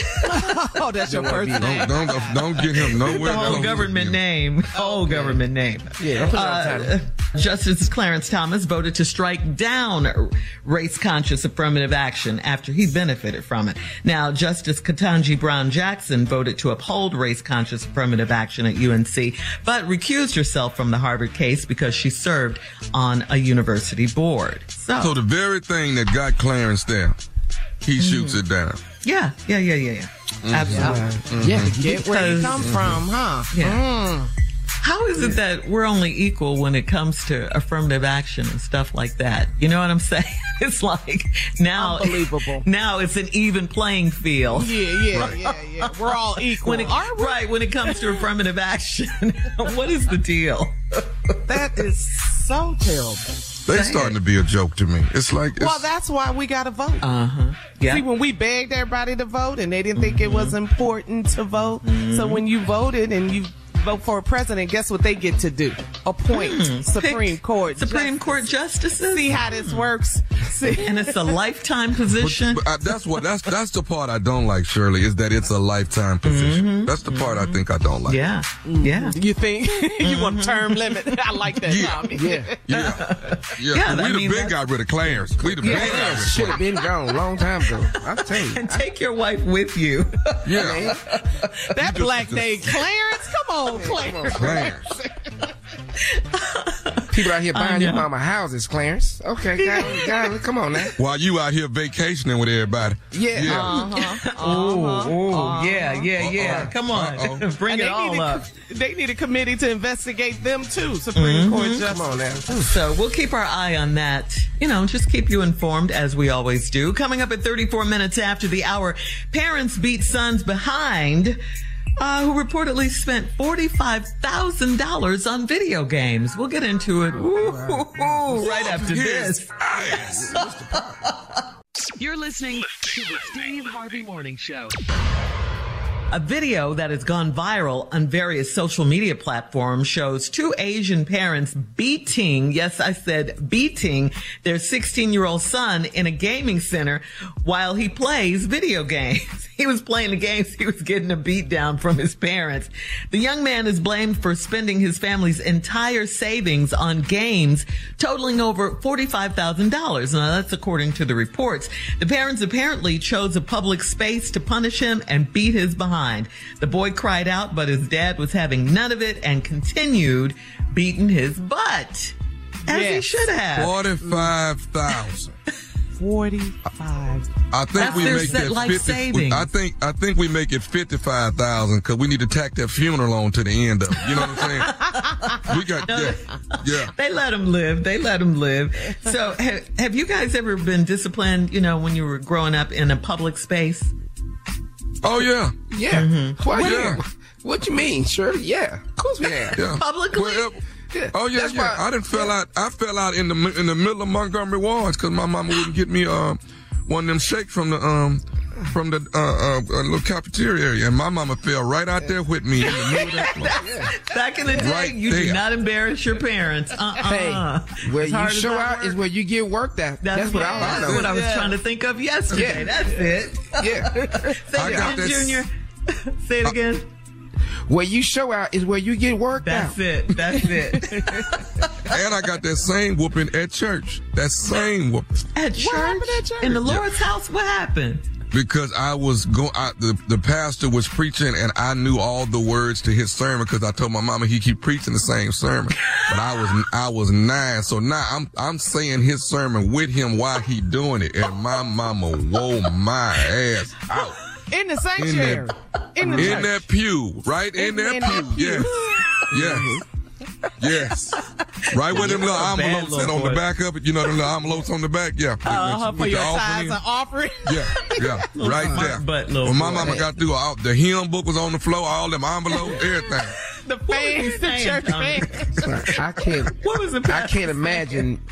Oh, that's your first name. Don't get him nowhere. The whole government name. Government name. Yeah. Justice Clarence Thomas voted to strike down race-conscious affirmative action after he benefited from it. Now, Justice Ketanji Brown Jackson voted to uphold race-conscious affirmative action at UNC, but recused herself from the Harvard case because she served on a university board. So the very thing that got Clarence there, he shoots it down. Yeah. Mm-hmm. Absolutely. Mm-hmm. Yeah, get where you come from, huh? Yeah. Mm. How is it that we're only equal when it comes to affirmative action and stuff like that? You know what I'm saying? It's like now it's an even playing field. Yeah. We're all equal. When it comes to affirmative action, what is the deal? That is so terrible. They're starting to be a joke to me. It's like... It's... Well, that's why we got to vote. Uh-huh. Yeah. See, when we begged everybody to vote and they didn't think it was important to vote, so when you voted and you vote for a president, guess what they get to do? Appoint Supreme Court justices. See how this works. See. And it's a lifetime position. But that's the part I don't like, Shirley, is that it's a lifetime position. Mm-hmm. That's the part I think I don't like. Yeah. Yeah. You think you want a term limit? I like that, Tommy. Got rid of Clarence. We the big got rid of should have been gone a long time ago. I'm telling you. And take your wife with you. Yeah. That black name, Clarence? Come on. Clarence. People out here buying your mama houses, Clarence. Okay, God, come on now. While you out here vacationing with everybody. Yeah. Come on. Bring it all up. They need a committee to investigate them, too, Supreme Court Justice. Come on now. So we'll keep our eye on that. You know, just keep you informed, as we always do. Coming up at 34 minutes after the hour, parents beat sons behind... who reportedly spent $45,000 on video games. We'll get into it right after this. You're listening to the Steve Harvey Morning Show. A video that has gone viral on various social media platforms shows two Asian parents beating, yes, I said beating, their 16-year-old son in a gaming center while he plays video games. He was playing the games. He was getting a beat down from his parents. The young man is blamed for spending his family's entire savings on games, totaling over $45,000. Now, that's according to the reports. The parents apparently chose a public space to punish him and beat his behind. The boy cried out, but his dad was having none of it and continued beating his butt, as he should have. 45,000. 45. I think that's we make that life 50, savings. I think we make it 55,000 because we need to tack that funeral on to the end of it. You know what I'm saying? They let him live. So, have you guys ever been disciplined? You know, when you were growing up in a public space. Oh, yeah. Yeah. Mm-hmm. Well, yeah. What you mean, Shirley? Yeah. Of course we have. Yeah. Publicly? Well, yeah. Oh, yeah, yeah. I done fell out. I fell out in the middle of Montgomery Wards because my mama wouldn't get me one of them shakes from the little cafeteria area. And my mama fell right out there with me in the middle of that place. Back in the day, you did not embarrass your parents. Hey, where you show out is where you get worked at. That's what I thought of. That's what I was trying to think of yesterday. Yeah. That's it. Yeah. Say it again, Junior. Say it again. Where you show out is where you get worked out. That's it. And I got that same whooping at church. That same whooping. At church? What happened at church? In the Lord's house? What happened? Because I was the pastor was preaching, and I knew all the words to his sermon because I told my mama he keep preaching the same sermon. But I was 9, so now I'm saying his sermon with him while he doing it, and my mama wore my ass out in the sanctuary, in that pew, right in that pew. Yes. Right with them little envelopes that on the back of it. You know, the little envelopes on the back? Yeah. For your tithes and offering? Yeah. Right there. When my mama got through, the hymn book was on the floor, all them envelopes, everything. The fans, the church fans.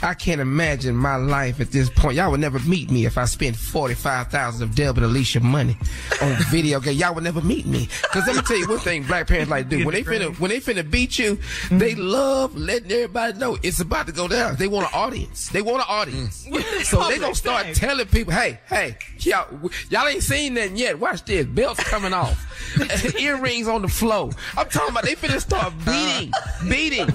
I can't imagine my life at this point. Y'all would never meet me if I spent $45,000 of Deb and Alicia money on video game. Y'all would never meet me. Because let me tell you one thing black parents like to do. When they finna beat you, they love letting everybody know it's about to go down. They want an audience. So they gonna start telling people, hey, y'all ain't seen nothing yet. Watch this. Belts coming off. Earrings on the floor. I'm talking about they finna start beating,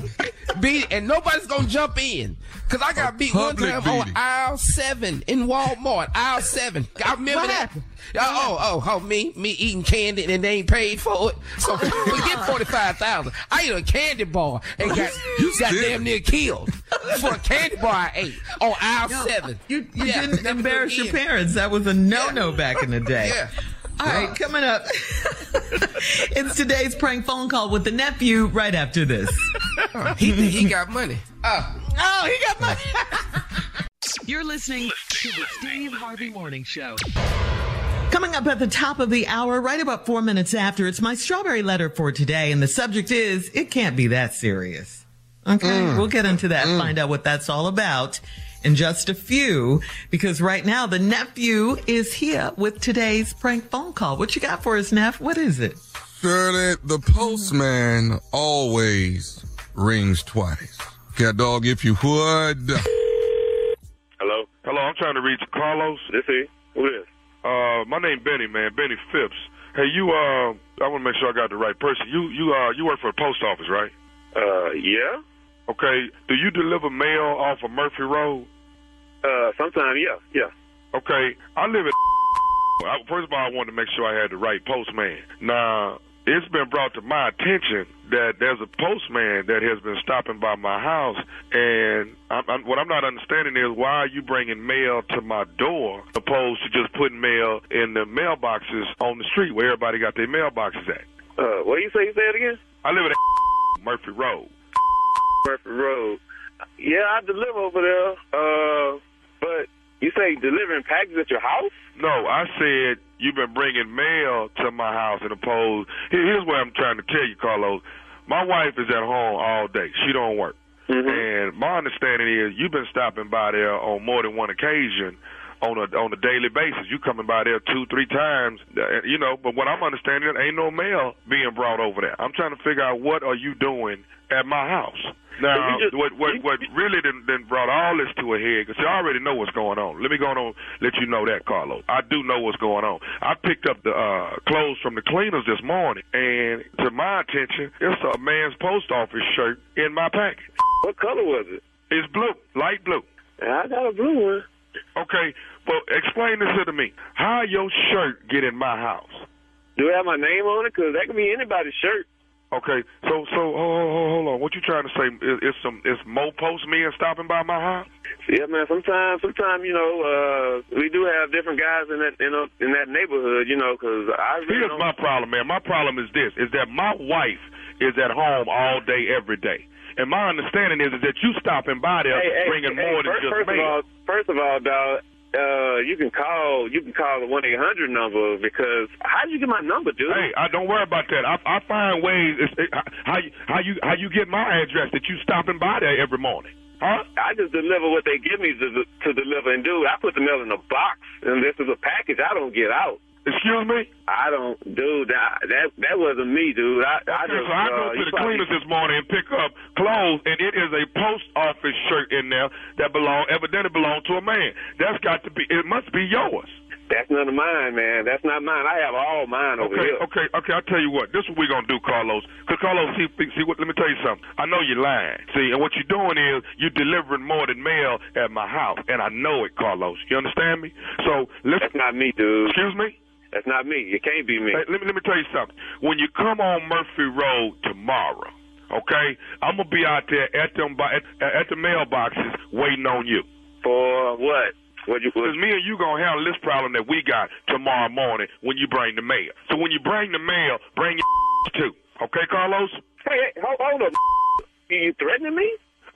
and nobody's gonna jump in. Cause I got beat one time on aisle 7 in Walmart. Aisle 7. I remember that. Me eating candy and they ain't paid for it. So we get 45,000. I ate a candy bar and got damn near killed for a candy bar I ate on aisle 7. You didn't embarrass your parents. That was a no-no back in the day. Yeah. All right, coming up, it's today's prank phone call with the nephew right after this. He got money. Oh, he got money. You're listening to the Steve Harvey Morning Show. Coming up at the top of the hour, right about 4 minutes after, it's my strawberry letter for today, and the subject is, it can't be that serious. Okay, we'll get into that, find out what that's all about in just a few, because right now the nephew is here with today's prank phone call. What you got for us, Neff? What is it? Shirley, the postman always rings twice. Cat dog, if you would. Hello? Hello, I'm trying to reach Carlos. This is who is? My name Benny, man. Benny Phipps. Hey, you, I want to make sure I got the right person. You work for the post office, right? Yeah. Okay, do you deliver mail off of Murphy Road? Sometimes, yeah. Okay, I live in... First of all, I wanted to make sure I had the right postman. Now, it's been brought to my attention that there's a postman that has been stopping by my house, and what I'm not understanding is why are you bringing mail to my door opposed to just putting mail in the mailboxes on the street where everybody got their mailboxes at? What do you say? You say it again? I live in Murphy Road. Murphy Road. Yeah, I deliver over there, but you say delivering packages at your house? No, I said you've been bringing mail to my house and opposed. Here's what I'm trying to tell you, Carlos. My wife is at home all day. She don't work. Mm-hmm. And my understanding is you've been stopping by there on more than one occasion on a daily basis. You coming by there 2-3 times, you know, but what I'm understanding, ain't no mail being brought over there. I'm trying to figure out what are you doing at my house. Now, what really done brought all this to a head, because you already know what's going on. Let me go on and let you know that, Carlos. I do know what's going on. I picked up the clothes from the cleaners this morning, and to my attention, it's a man's post office shirt in my package. What color was it? It's blue, light blue. I got a blue one. Okay, well, explain this to me. How your shirt get in my house? Do it have my name on it? Because that could be anybody's shirt. Okay, so hold on. What you trying to say is it's more postmen stopping by my house? Yeah, man. Sometimes you know, we do have different guys in that neighborhood, you know. Because here's my problem, man. My problem is this: is that my wife is at home all day, every day. And my understanding is that you stopping by there bringing more than just mail. First of all, dog, you can call the 1-800 number, because how did you get my number, dude? Hey, I don't worry about that. I find ways. How you get my address that you stopping by there every morning? Huh? I just deliver what they give me to deliver, and dude, I put the mail in a box, and this is a package I don't get out. Excuse me? I don't, dude. That wasn't me, dude. I go to the cleaners this morning and pick up clothes, and it is a post office shirt in there that evidently belonged to a man. That's got to be. It must be yours. That's none of mine, man. That's not mine. I have all mine over here. Okay. I'll tell you what. This is what we're going to do, Carlos. Because, Carlos, let me tell you something. I know you're lying. See, and what you're doing is you're delivering more than mail at my house, and I know it, Carlos. You understand me? So that's not me, dude. Excuse me? That's not me. It can't be me. Hey, let me tell you something. When you come on Murphy Road tomorrow, okay, I'm going to be out there at the mailboxes waiting on you. For what? Because me and you going to handle this problem that we got tomorrow morning when you bring the mail. So when you bring the mail, bring your too. Okay, Carlos? Hey, hold up. Are you threatening me?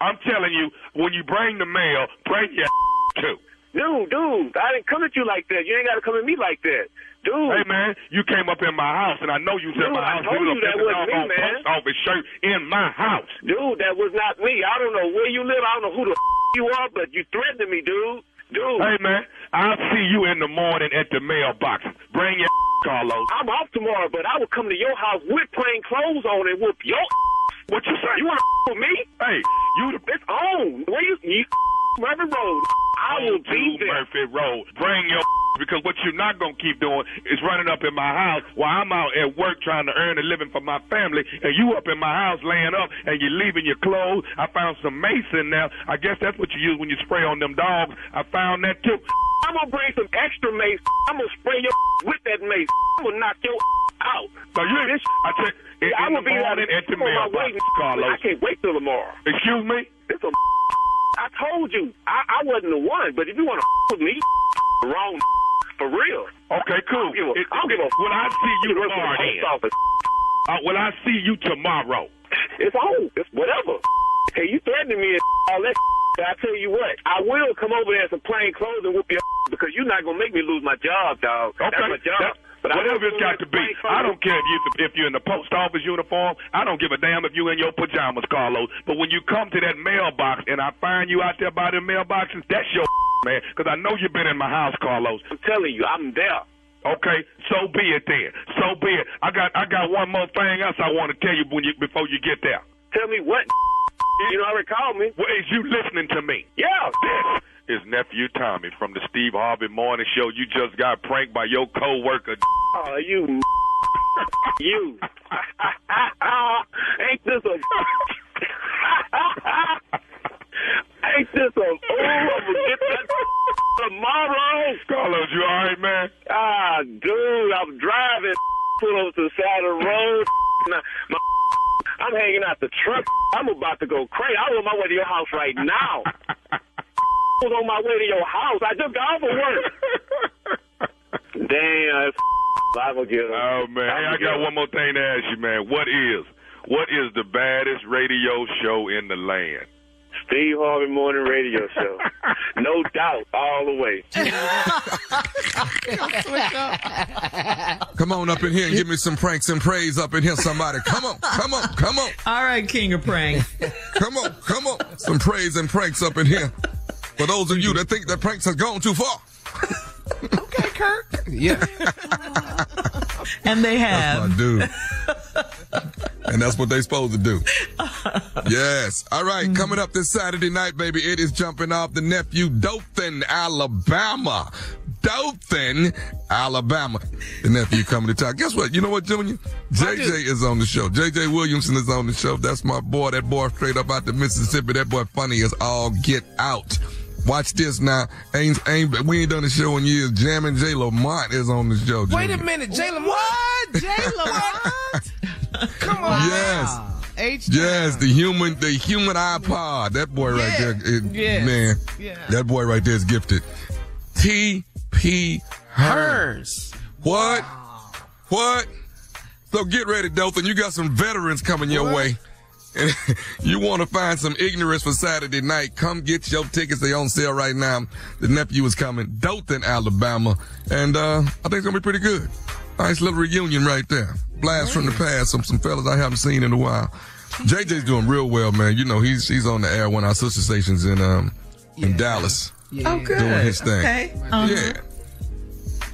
I'm telling you, when you bring the mail, bring your too. Dude, I didn't come at you like that. You ain't got to come at me like that. Dude. Hey, man, you came up in my house, and I know you said my house. I told you that wasn't me, man. Post office shirt in my house. Dude, that was not me. I don't know where you live. I don't know who the you are, but you threatened me, dude. Hey, man, I'll see you in the morning at the mailbox. Bring your Carlos. I'm off tomorrow, but I will come to your house with plain clothes on and whoop your What you say? You want to with me? Hey, you the bitch on. Where you Murphy Road. I will be there. Murphy Road. Bring your because what you're not going to keep doing is running up in my house while I'm out at work trying to earn a living for my family, and you up in my house laying up, and you're leaving your clothes. I found some mace in there. I guess that's what you use when you spray on them dogs. I found that, too. I'm going to bring some extra mace. I'm going to spray your with that mace. I'm going to knock your out. So you, this I will be out at the mailbox, Carlos. I can't wait till tomorrow. Excuse me? This a I told you. I wasn't the one, but if you want to with me, wrong. For real. Okay, cool. I don't give a when I see you tomorrow, when I see you tomorrow. It's on. It's whatever. Hey, you threatening me and all that. I tell you what, I will come over there in some plain clothes and whoop your because you're not going to make me lose my job, dog. Okay. That's my job. But whatever it's got to be. I don't care if you're in the post office uniform. I don't give a damn if you're in your pajamas, Carlos. But when you come to that mailbox and I find you out there by the mailboxes, that's your man. Because I know you've been in my house, Carlos. I'm telling you, I'm there. Okay, so be it then. So be it. I got one more thing else I want to tell you before you get there. Tell me what? You know, I recall me. Well, is you listening to me? Yeah. This is Nephew Tommy from the Steve Harvey Morning Show. You just got pranked by your co-worker. Oh, you. You. Ain't this a... Ain't this a... Ooh, I'm gonna get that tomorrow. Carlos, you all right, man? Ah, dude, I'm driving to the side of the road. I'm hanging out the truck. I'm about to go crazy. I'm on my way to your house right now. I was on my way to your house. I just got off of work. Damn, I'm gonna get him. Oh, man. Hey, I got one more thing to ask you, man. What is the baddest radio show in the land? Steve Harvey Morning Radio Show. No doubt, all the way. Come on up in here and give me some pranks and praise up in here, somebody. Come on, come on, come on. All right, King of Pranks. Come on, come on. Some praise and pranks up in here. For those of you that think that pranks has gone too far. Okay, Kirk. Yeah. And they have. That's my dude. And that's what they supposed to do. Yes. All right. Coming up this Saturday night, baby, it is jumping off the nephew, Dothan, Alabama. Dothan, Alabama. The nephew coming to town. Guess what? You know what, Junior? JJ is on the show. JJ Williamson is on the show. That's my boy. That boy straight up out to Mississippi. That boy funny as all get out. Watch this now. We ain't done a show in years. Jammin' Jay Lamont is on the show. Junior. Wait a minute. Jay Lamont? What? Jay Lamont? Come on. Yes. H-Town. Yes, the human iPod. That boy right there, man. Yeah. That boy right there is gifted. T.P. Hers. What? Wow. What? So get ready, Dothan. You got some veterans coming your way. And you want to find some ignorance for Saturday night, come get your tickets. They on sale right now. The nephew is coming. Dothan, Alabama. And I think it's going to be pretty good. Nice little reunion right there. Blast from the past. Some fellas I haven't seen in a while. JJ's doing real well, man. You know, he's on the air one of our sister stations in Dallas. Yeah. Oh, good. Doing his thing. Okay.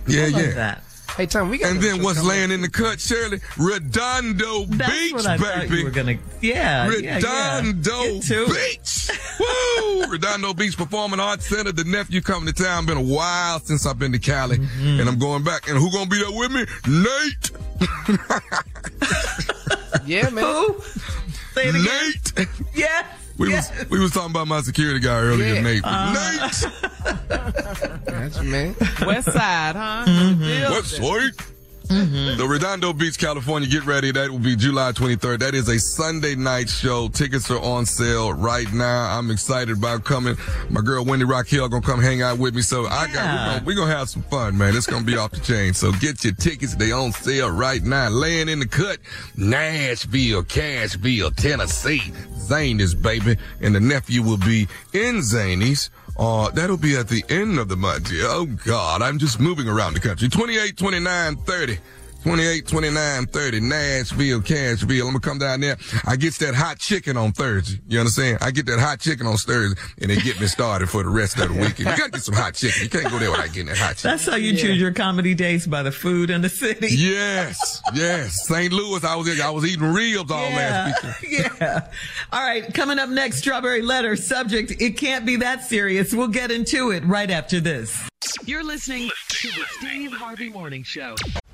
Yeah. That. Hey, Tom, we got and then what's laying in the cut, Shirley? Redondo That's Beach, what I baby. You were gonna, Redondo Beach. Woo! Redondo Beach Performing Arts Center. The nephew coming to town. Been a while since I've been to Cali, and I'm going back. And who gonna be there with me? Nate. Yeah, man. Who? Say it again. Nate. Yeah. We was talking about my security guy earlier, Nate. Nate! That's man. West Side, huh? Mm-hmm. West Side. Mm-hmm. The Redondo Beach, California. Get ready. That will be July 23rd. That is a Sunday night show. Tickets are on sale right now. I'm excited about coming. My girl Wendy Rockhill going to come hang out with me. So we're going to have some fun, man. It's going to be off the chain. So get your tickets. They on sale right now. Laying in the cut. Nashville, Cashville, Tennessee. Zanies, baby. And the nephew will be in Zanies. That'll be at the end of the month. Oh, God, I'm just moving around the country. 28, 29, 30. 28, 29, 30. Nashville, Cashville. I'm going to come down there. I get that hot chicken on Thursday. You understand? I get that hot chicken on Thursday, and it get me started for the rest of the weekend. You got to get some hot chicken. You can't go there without getting that hot chicken. That's how you choose your comedy dates, by the food in the city. Yes, yes. St. Louis, I was eating ribs all last weekend. Yeah. All right, coming up next, Strawberry Letter. Subject, it can't be that serious. We'll get into it right after this. You're listening to the Steve Harvey Morning Show.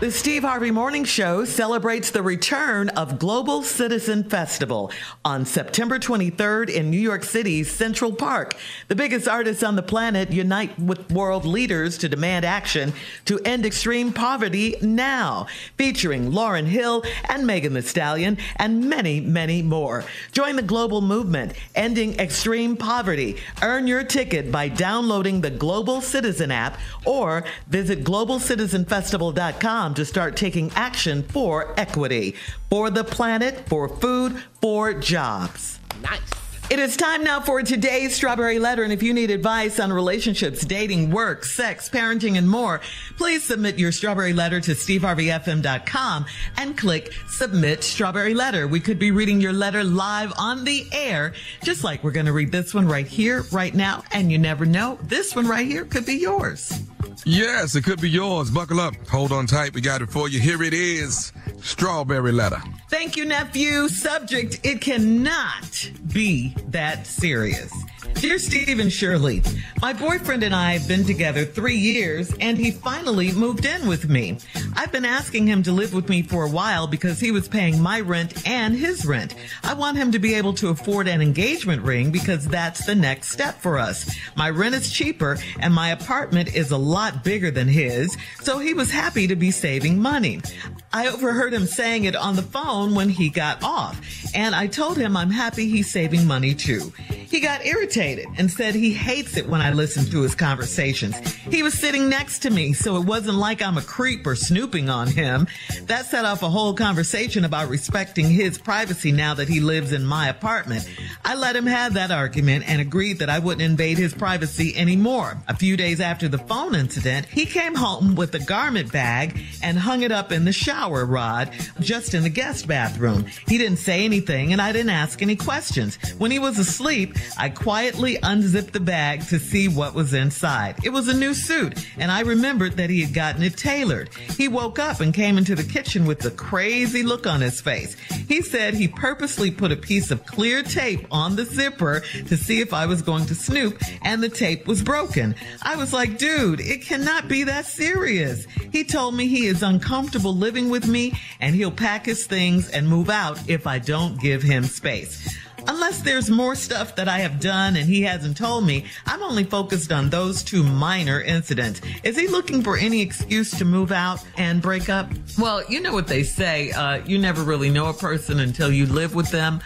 The Steve Harvey Morning Show celebrates the return of Global Citizen Festival on September 23rd in New York City's Central Park. The biggest artists on the planet unite with world leaders to demand action to end extreme poverty now, featuring Lauryn Hill and Megan Thee Stallion and many, many more. Join the global movement, ending extreme poverty. Earn your ticket by downloading the Global Citizen app or visit globalcitizenfestival.com to start taking action for equity, for the planet, for food, for jobs. Nice. It is time now for today's Strawberry Letter, and if you need advice on relationships, dating, work, sex, parenting, and more, please submit your Strawberry Letter to steveharveyfm.com and click Submit Strawberry Letter. We could be reading your letter live on the air, just like we're going to read this one right here, right now, and you never know, this one right here could be yours. Yes, it could be yours. Buckle up. Hold on tight. We got it for you. Here it is. Strawberry Letter. Thank you, nephew. Subject, it cannot be that serious. Dear Steve and Shirley, my boyfriend and I have been together 3 years, and he finally moved in with me. I've been asking him to live with me for a while because he was paying my rent and his rent. I want him to be able to afford an engagement ring because that's the next step for us. My rent is cheaper, and my apartment is a lot bigger than his, so he was happy to be saving money. I overheard him saying it on the phone when he got off, and I told him I'm happy he's saving money too. He got irritated and said he hates it when I listen to his conversations. He was sitting next to me, so it wasn't like I'm a creep or snooping on him. That set off a whole conversation about respecting his privacy now that he lives in my apartment. I let him have that argument and agreed that I wouldn't invade his privacy anymore. A few days after the phone incident, he came home with a garment bag and hung it up in the shower rod just in the guest bathroom. He didn't say anything, and I didn't ask any questions. When he was asleep, I quietly unzipped the bag to see what was inside. It was a new suit, and I remembered that he had gotten it tailored. He woke up and came into the kitchen with a crazy look on his face. He said he purposely put a piece of clear tape on the zipper to see if I was going to snoop, and the tape was broken. I was like, dude, it cannot be that serious. He told me he is uncomfortable living with me, and he'll pack his things and move out if I don't give him space. Unless there's more stuff that I have done and he hasn't told me, I'm only focused on those two minor incidents. Is he looking for any excuse to move out and break up? Well, you know what they say. You never really know a person until you live with them.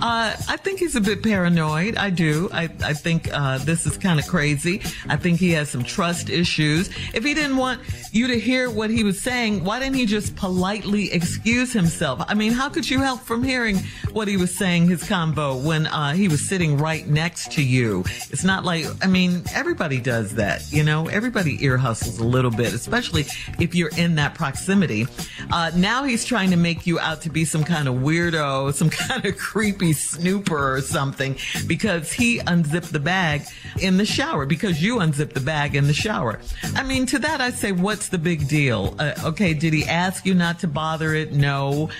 I think he's a bit paranoid. I do. I think this is kind of crazy. I think he has some trust issues. If he didn't want you to hear what he was saying, why didn't he just politely excuse himself? I mean, how could you help from hearing what he was saying, his convo? When he was sitting right next to you. It's not like, I mean, everybody does that, you know? Everybody ear hustles a little bit, especially if you're in that proximity. Now he's trying to make you out to be some kind of weirdo, some kind of creepy snooper or something, because he unzipped the bag in the shower, because you unzipped the bag in the shower. I mean, to that I say, what's the big deal? Okay, did he ask you not to bother it? No.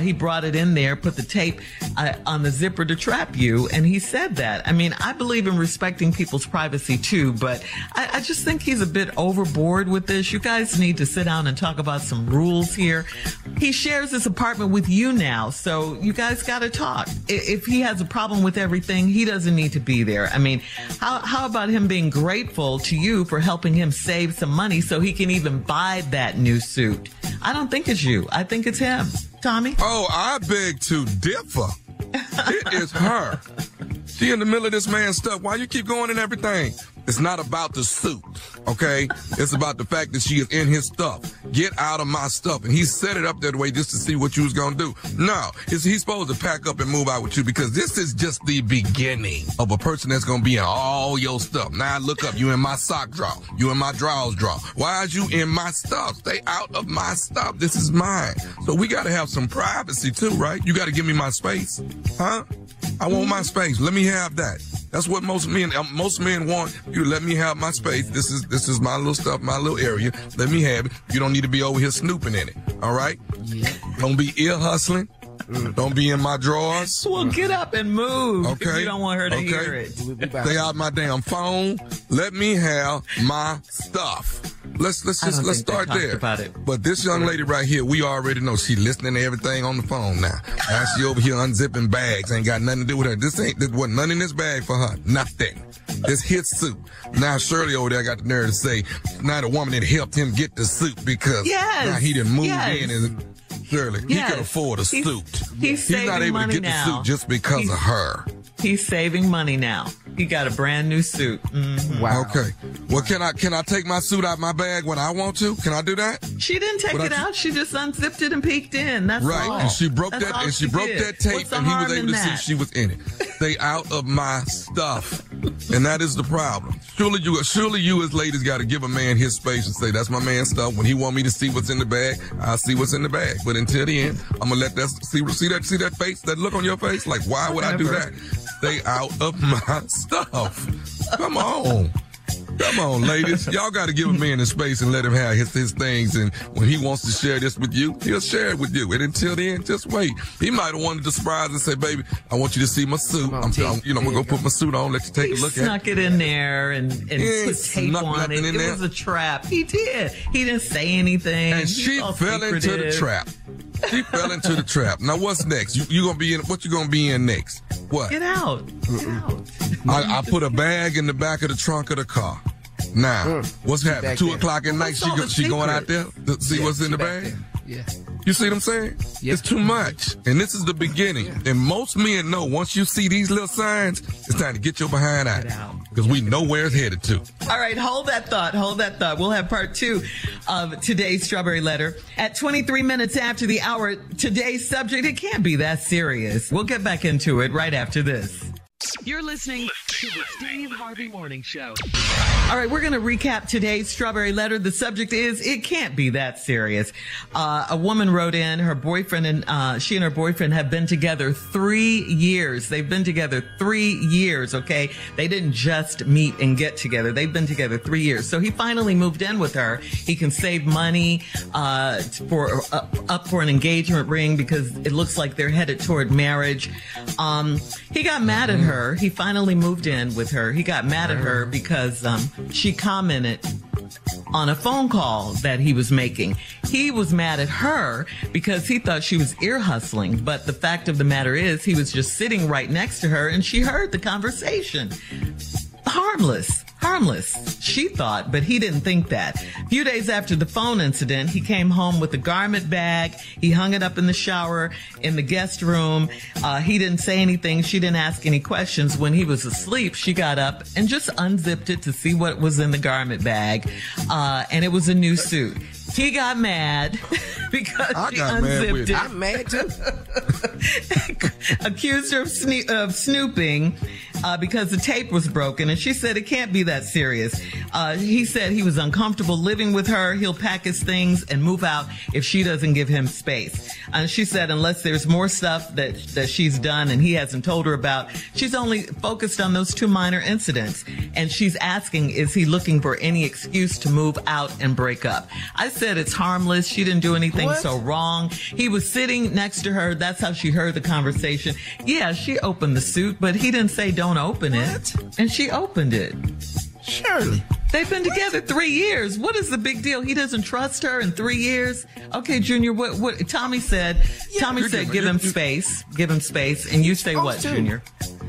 He brought it in there, put the tape on the zipper to trap you, and he said that. I mean, I believe in respecting people's privacy too, but I just think he's a bit overboard with this. You guys need to sit down and talk about some rules here. He shares this apartment with you now, so you guys got to talk. If he has a problem with everything, he doesn't need to be there. I mean, how about him being grateful to you for helping him save some money so he can even buy that new suit? I don't think it's you. I think it's him. Tommy? Oh, I beg to differ. It is her. She in the middle of this man's stuff. Why you keep going in everything? It's not about the suit, okay? It's about the fact that she is in his stuff. Get out of my stuff. And he set it up that way just to see what you was going to do. No, he's supposed to pack up and move out with you because this is just the beginning of a person that's going to be in all your stuff. Now I look up, you in my sock drawer. You in my drawers drawer. Why is you in my stuff? Stay out of my stuff. This is mine. So we got to have some privacy too, right? You got to give me my space, huh? I want my space. Let me have that. That's what most men want. You let me have my space. This is my little stuff, my little area. Let me have it. You don't need to be over here snooping in it. All right? Yeah. Don't be ear hustling. Don't be in my drawers. Well, get up and move. Okay. If you don't want her to hear it. Stay out my damn phone. Let me have my stuff. Let's start there. But this young lady right here, we already know she listening to everything on the phone now. Now she over here unzipping bags. Ain't got nothing to do with her. This wasn't nothing in this bag for her. Nothing. This his suit. Now Shirley over there got the nerve to say, now the woman that helped him get the suit because now he done moved in and Shirley, he can afford a suit. He's not able to get the suit just because of her. He's saving money now. He got a brand new suit. Mm-hmm. Wow. Okay. Well, can I take my suit out of my bag when I want to? Can I do that? She didn't take it out. She just unzipped it and peeked in. That's right. All. And she broke that tape, and he was able to see she was in it. Stay out of my stuff. And that is the problem. Surely you as ladies got to give a man his space and say, that's my man's stuff. When he want me to see what's in the bag, I'll see what's in the bag. But until the end, I'm going to let that, see that face, that look on your face? Like, why would I do that? Stay out of my stuff. Come on, ladies. Y'all got to give a man his space and let him have his things. And when he wants to share this with you, he'll share it with you. And until then, just wait. He might have wanted to surprise and say, baby, I want you to see my suit. We're going to put my suit on, let you take a look at it. He snuck it in there and put tape on it. It was a trap. He did. He didn't say anything. And she fell into the trap. She fell into the trap. Now, what's next? You gonna be in? What you gonna be in next? What? Get out! Get out! I put a bag in the back of the trunk of the car. Now, what's happening? 2:00 at night. She going out there to see what's in the bag. Yeah. You see what I'm saying? Yeah. It's too much. And this is the beginning. Yeah. And most men know once you see these little signs, it's time to get your behind out. Because we know where it's headed to. All right, hold that thought. We'll have part 2 of today's Strawberry Letter. At 23 minutes after the hour, today's subject, it can't be that serious. We'll get back into it right after this. You're listening to the Steve Harvey Morning Show. All right, we're going to recap today's Strawberry Letter. The subject is, it can't be that serious. A woman wrote in, her boyfriend she and her boyfriend have been together 3 years. They've been together 3 years, okay? They didn't just meet and get together. They've been together 3 years. So he finally moved in with her. He can save money for an engagement ring because it looks like they're headed toward marriage. He got mad at her. He finally moved in with her. He got mad at her because she commented on a phone call that he was making. He was mad at her because he thought she was ear hustling. But the fact of the matter is he was just sitting right next to her and she heard the conversation. Harmless, she thought, but he didn't think that. A few days after the phone incident, he came home with a garment bag. He hung it up in the shower, in the guest room. He didn't say anything. She didn't ask any questions. When he was asleep, she got up and just unzipped it to see what was in the garment bag. And it was a new suit. He got mad because she unzipped it. I'm mad too. Accused her of snooping because the tape was broken. And she said it can't be that serious. He said he was uncomfortable living with her. He'll pack his things and move out if she doesn't give him space. And she said unless there's more stuff that she's done and he hasn't told her about, she's only focused on those 2 minor incidents. And she's asking, is he looking for any excuse to move out and break up? I said it's harmless. She didn't do anything so wrong. He was sitting next to her. That's how she heard the conversation. Yeah, she opened the suit, but he didn't say don't open it. And she opened it. Surely. They've been together 3 years. What is the big deal? He doesn't trust her in 3 years. Okay, Junior, what Tommy said, give him space. Give him space. And you say what, Junior?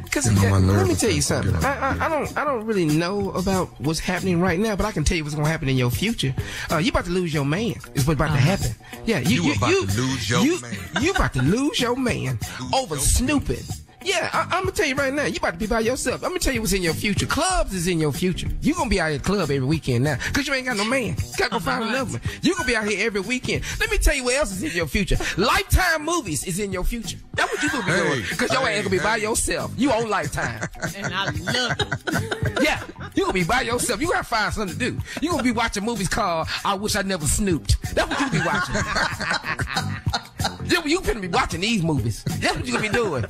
Because let me tell you something. I don't really know about what's happening right now, but I can tell you what's going to happen in your future. You about to lose your man is what's about to happen. Yeah, you about to lose your man. You about to lose your man over snooping. Yeah, I'm going to tell you right now, you about to be by yourself. I'm going to tell you what's in your future. Clubs is in your future. You're going to be out at the club every weekend now because you ain't got no man. You got to go find another one. You're going to be out here every weekend. Let me tell you what else is in your future. Lifetime movies is in your future. That's what you going to be doing because your ain't going to be by yourself. You on Lifetime. And I love it. Yeah, you're going to be by yourself. You got to find something to do. You're going to be watching movies called I Wish I Never Snooped. That's what you be watching. You finna be watching these movies. That's what you gonna be doing.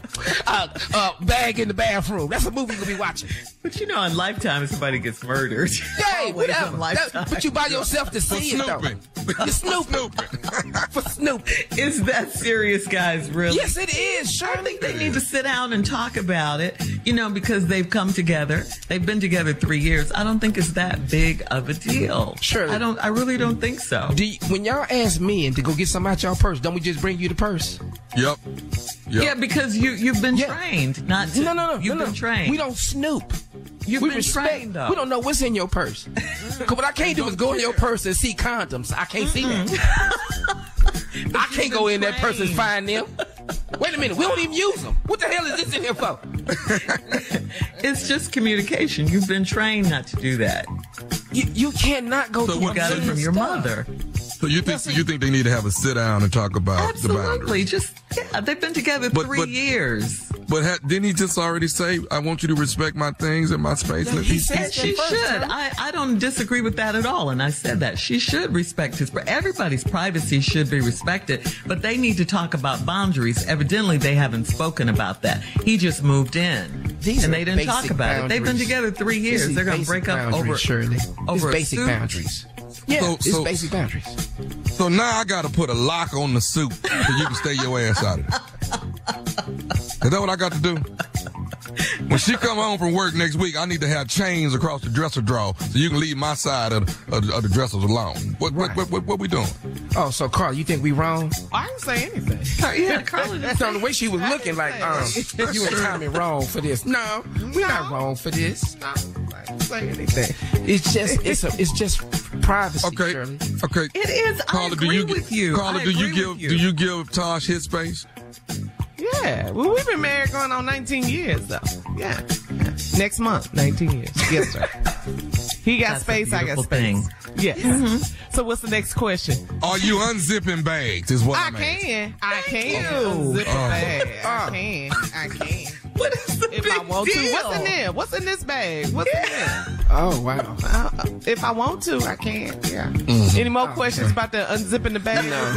Bag in the Bathroom. That's a movie you gonna be watching. But you know, on Lifetime, if somebody gets murdered. Hey, whatever. But you by yourself to see it, though. You're snooping. For snooping. It's that serious, guys, really. Yes, it is. Sure. I think they need to sit down and talk about it, you know, because they've come together. They've been together 3 years. I don't think it's that big of a deal. Sure. I really don't think so. When y'all ask men to go get something out y'all purse, don't we just bring you the purse? Yep. Yeah, because you've been trained not to. No. You've been trained. We don't snoop. You've been trained, though. We don't know what's in your purse. Because what I can't do is go in your purse and see condoms. I can't see that. I can't go in that purse and find them. Wait a minute. We don't even use them. What the hell is this in here for? It's just communication. You've been trained not to do that. You cannot go to it from your mother. So you think they need to have a sit down and talk about the boundaries? Absolutely. They've been together 3 years. But didn't he just already say, "I want you to respect my things and my space"? No, he said she should. I don't disagree with that at all, and I said that she should respect his. Everybody's privacy should be respected, but they need to talk about boundaries. Evidently, they haven't spoken about that. He just moved in, and they didn't talk about it. They've been together 3 years. They're going to break up over basic boundaries. Yeah, it's basic boundaries. So now I got to put a lock on the suit so you can stay your ass out of it. Is that what I got to do? When she come home from work next week, I need to have chains across the dresser drawer so you can leave my side of the dressers alone. What we doing? Oh, so Carl, you think we wrong? I didn't say anything. Yeah, Carl. So the way she was looking like, you and Tommy wrong for this. No, we're not wrong for this. No, I didn't say anything. It's just privacy. Okay, Shirley. Okay. It is. Carla, I agree with you. Carla, do you give Tosh his space? Yeah, well, we've been married going on 19 years, though. Yeah. Next month, 19 years. Yes, sir. He got space, I got space. Yes. Yeah. Mm-hmm. So what's the next question? Are you unzipping bags is what I'm asking. I can. Unzipping bags. I can. What is the big deal? What's in there? What's in this bag? What's in there? Oh, wow. If I want to, I can. Yeah. Mm-hmm. Any more questions about the unzipping the bag? No.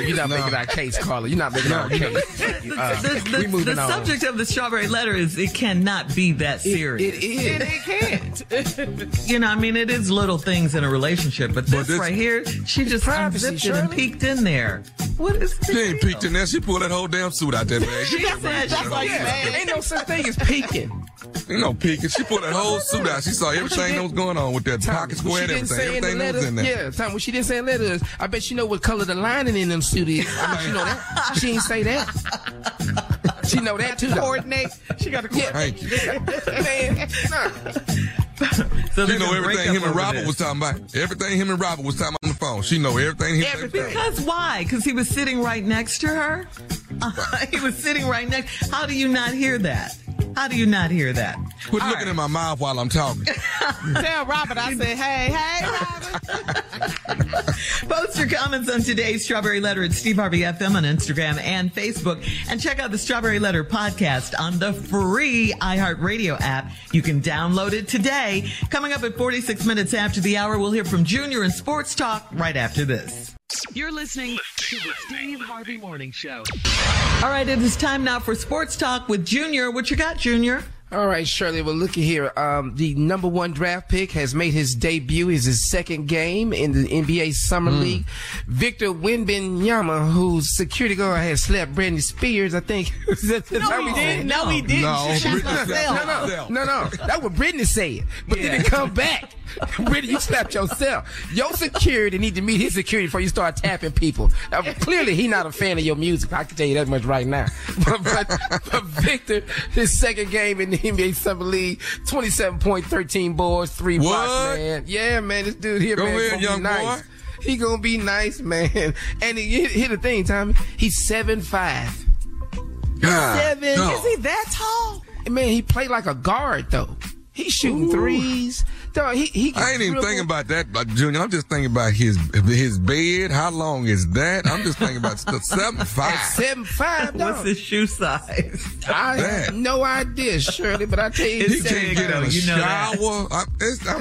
You're not making our case, Carla. You're not making our case. The subject of the strawberry letter is it cannot be that serious. It is. It can't. You know, I mean, it is little things in a relationship, but this right here, she just unzipped it and peeked in there. What is this? She ain't peeked in there. She pulled that whole damn suit out that bag. She said that's like. Man, ain't no such thing as peeking. Ain't no peeking. She put that whole suit out. She saw everything that was going on with that pocket square and everything. Everything that was in there. Yeah, Tom, what she didn't say in letters, I bet she know what color the lining in them suit is. I bet she know that. She ain't say that. She know that too. Coordinate. She got to coordinate. Thank you. Man, so she know everything him and Robert was talking about. Everything him and Robert was talking about on the phone. She know everything. Because why? Because he was sitting right next to her? He was sitting right next. How do you not hear that? Quit looking in my mouth while I'm talking. Tell Robert I said, hey, Robert. Post your comments on today's Strawberry Letter at Steve Harvey FM on Instagram and Facebook. And check out the Strawberry Letter podcast on the free iHeartRadio app. You can download it today. Coming up at 46 minutes after the hour, we'll hear from Junior in Sports Talk right after this. You're listening to the Steve Harvey Morning Show. All right, it is time now for Sports Talk with Junior. What you got, Junior? All right, Shirley. Well, looky here. The number one draft pick has made his debut. It's his second game in the NBA Summer League. Victor Wembanyama, whose security guard had slapped Britney Spears, I think. No, he didn't. No. That's what Britney said. But then it come back. Britney, you slapped yourself. Your security need to meet his security before you start tapping people. Now, clearly, he's not a fan of your music. I can tell you that much right now. But Victor, his second game in the NBA Summer League, 27.13 boards, 3 blocks, man. Yeah, man, this dude here, Go ahead, young boy. He gonna be nice, man. And here's the thing, Tommy. He's 7'5". 6'7". No. Is he that tall? Man, he played like a guard though. He's shooting threes. Dog, he I ain't even thinking about that, Junior. I'm just thinking about his bed. How long is that? I'm just thinking about 7'5". 7'5". What's his shoe size? I have no idea, Shirley. But I tell you, he can't get in a shower. I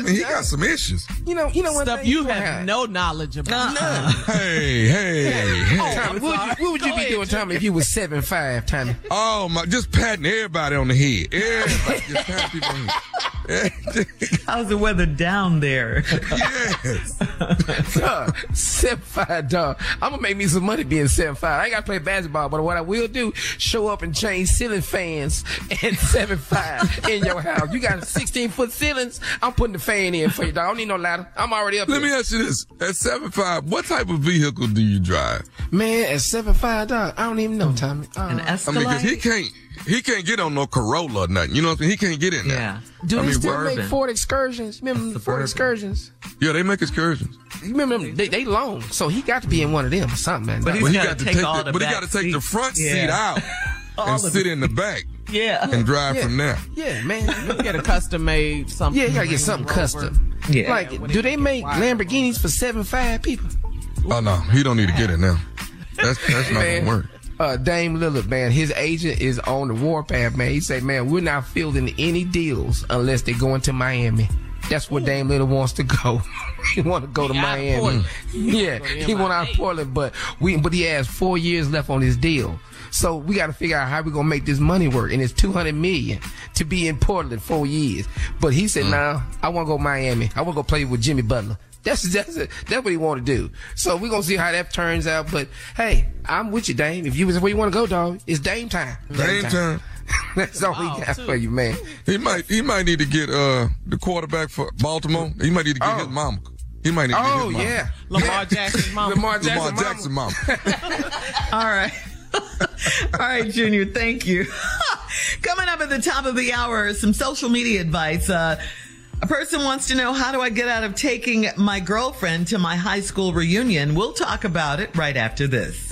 mean, he got some issues. You know what? Stuff you have no knowledge about. Hey. Tommy, what would you be doing, Tommy, if you was 7'5", Tommy? Oh my! Just patting everybody on the head. Everybody just patting people on the head. How's the weather down there? Yes. 7'5", dog. I'm going to make me some money being 7'5". I ain't got to play basketball, but what I will do, show up and change ceiling fans and 7'5" in your house. You got 16-foot ceilings. I'm putting the fan in for you, dog. I don't need no ladder. I'm already up Let me ask you this. At 7'5", what type of vehicle do you drive? Man, at 7'5", dog, I don't even know, Tommy. An Escalade? I mean, because he can't get on no Corolla or nothing. You know what I'm saying? He can't get in there. Yeah. Do they still make Ford Excursions? Remember the Ford Excursions? Yeah, they make Excursions. Remember them? They long, so he got to be in one of them or something, man. But he's got to take all the back. But he got to take the front seat out and sit in the back. Yeah. And drive from there. Yeah, man. You can get a custom made something. Yeah, you got to get something custom. Yeah. Like, do they make Lamborghinis for 7'5" people? Oh, no. He don't need to get it now. That's not going to work. Dame Lillard, man, his agent is on the warpath, man. He said, man, we're not fielding any deals unless they're going to Miami. That's where Dame Lillard wants to go. He want to go to Miami. Yeah, he went out of Portland, but he has 4 years left on his deal. So we got to figure out how we're going to make this money work. And it's $200 million to be in Portland 4 years. But he said, nah, I want to go to Miami. I want to go play with Jimmy Butler. That's what he want to do. So we're going to see how that turns out. But, hey, I'm with you, Dame. If you was where you want to go, dog, it's Dame time. Dame time. That's all we got for you, man. He might need to get the quarterback for Baltimore. He might need to get his mama. He might need to get his mama. Oh, yeah. Lamar Jackson's mama. Lamar Jackson's mama. All right. All right, Junior, thank you. Coming up at the top of the hour, some social media advice. A person wants to know, how do I get out of taking my girlfriend to my high school reunion? We'll talk about it right after this.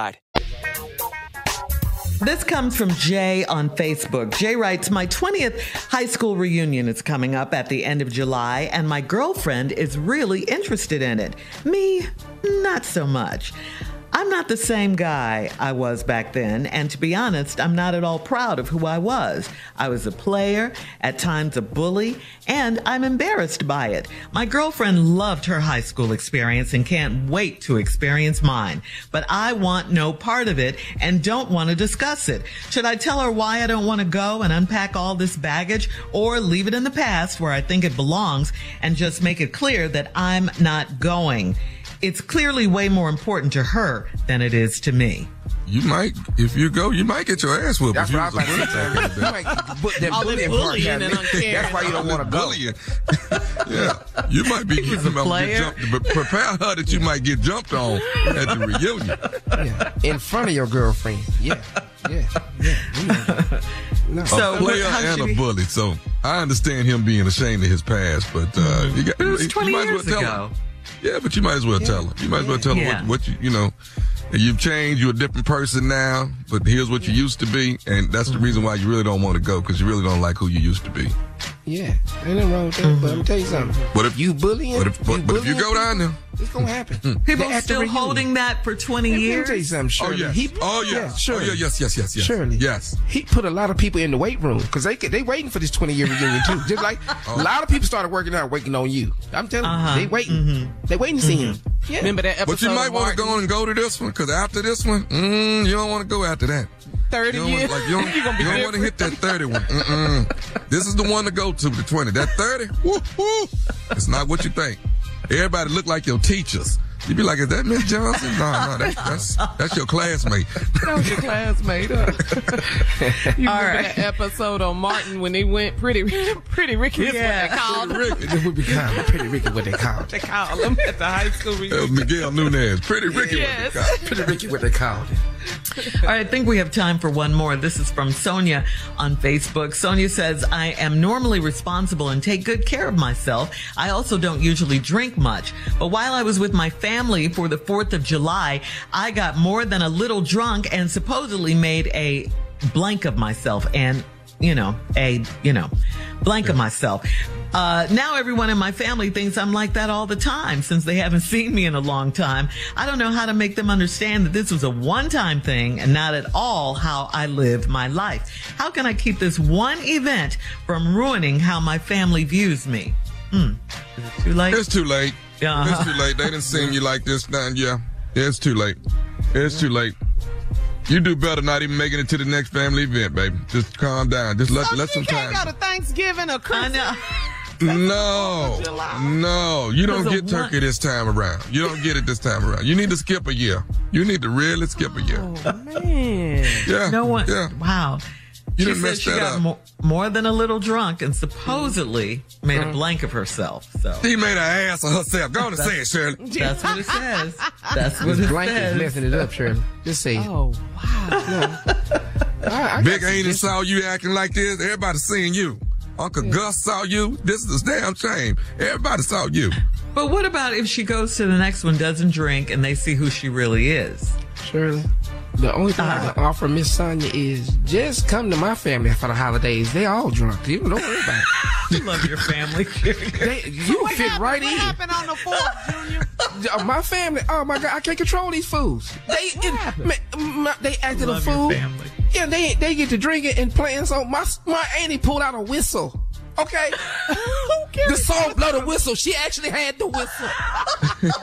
This comes from Jay on Facebook. Jay writes, my 20th high school reunion is coming up at the end of July, and my girlfriend is really interested in it. Me, not so much. I'm not the same guy I was back then, and to be honest, I'm not at all proud of who I was. I was a player, at times a bully, and I'm embarrassed by it. My girlfriend loved her high school experience and can't wait to experience mine, but I want no part of it and don't want to discuss it. Should I tell her why I don't want to go and unpack all this baggage, or leave it in the past where I think it belongs and just make it clear that I'm not going? it's clearly way more important to her than it is to me. You might, if you go, you might get your ass whooped. That's what I was about to say. That's why you don't want to go. Yeah, you might be jumped, but prepare her that you might get jumped on at the reunion. Yeah. In front of your girlfriend. Yeah. No. So, a player and a bully. So I understand him being ashamed of his past, but it was 20 years ago. Yeah, but you might as well tell him. You might as well tell him what you know. You've changed. You're a different person now, but here's what you used to be, and that's the reason why you really don't want to go, because you really don't like who you used to be. Yeah, ain't nothing wrong with that, but let me tell you something. But if you bullying, but if you go down there, it's gonna happen. People are still holding that for 20 years. Let me tell you something, Shirley. Yes. Shirley. Yes. He put a lot of people in the weight room because they waiting for this 20-year reunion too. Just like a lot of people started working out, waiting on you. I'm telling you, they waiting. Mm-hmm. They waiting to see him. Yeah. Remember that episode? But you might want to go on and go to this one, because after this one, you don't want to go after that. 30 years. You don't want to hit that 30 one. This is the one to go to, the 20. That 30, it's not what you think. Everybody look like your teachers. You be like, is that Miss Johnson? No, that's your classmate. That was your classmate. You all remember that episode on Martin when they went Pretty Ricky is what they called him. It would be kind of Pretty Ricky what they called. They called him at the high school reunion. Miguel Nunez. Pretty Ricky what they called. Pretty Ricky what they called him. All right, I think we have time for one more. This is from Sonia on Facebook. Sonia says, I am normally responsible and take good care of myself. I also don't usually drink much. But while I was with my family for the 4th of July, I got more than a little drunk and supposedly made a blank of myself and, blank of myself. Now everyone in my family thinks I'm like that all the time since they haven't seen me in a long time. I don't know how to make them understand that this was a one-time thing and not at all how I live my life. How can I keep this one event from ruining how my family views me? Is it too late? It's too late. It's too late. They didn't see you like this. Yeah, it's too late. It's too late. You do better not even making it to the next family event, baby. Just calm down. Just let some time. You can't go to Thanksgiving or Christmas. No, you don't get turkey this time around. You don't get it this time around. You need to skip a year. You need to really skip a year. Oh, man. Yeah. No one. Yeah. Wow. She said she got more than a little drunk and supposedly made a blank of herself. So she made an ass of herself. Go on and say it, Shirley. That's what it says. That's what it blank says. Blank is messing it up, Shirley. Just say it. Oh, wow. Right, Big Annie saw you acting like this. Everybody's seeing you. Uncle Gus saw you. This is a damn shame. Everybody saw you. But what about if she goes to the next one, doesn't drink, and they see who she really is? Shirley. The only thing I can offer Miss Sonia is just come to my family for the holidays. They all drunk. You don't worry about it. You love your family. What happened on the 4th, Junior? My family, oh my God, I can't control these fools. They acted a fool. Yeah, they get to drinking and playing. So my auntie pulled out a whistle. Okay. The song "Blow the Whistle." She actually had the whistle.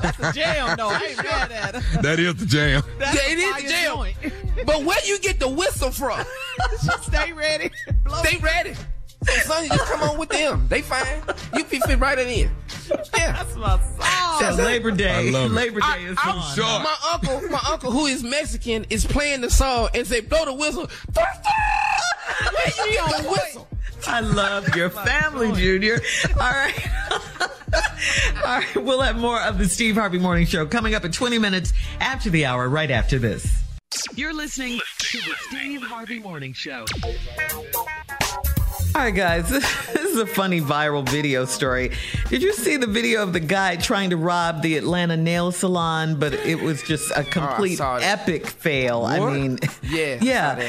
That's a jam, though. I ain't mad at her. That is the jam. It is the jam. Joint. But where you get the whistle from? Stay ready. Stay ready. So, Sonny, just come on with them. They fine. You fit right in. Yeah. That's my song. That's Labor Day. Labor Day is on. Sure. My uncle, who is Mexican, is playing the song and say, "Blow the whistle." Where you get the whistle? I love your family, Junior. All right. All right. We'll have more of the Steve Harvey Morning Show coming up at 20 minutes after the hour, right after this. You're listening to the Steve Harvey Morning Show. All right, guys, this is a funny viral video story. Did you see the video of the guy trying to rob the Atlanta nail salon? But it was just a complete epic fail. What? I mean, yeah.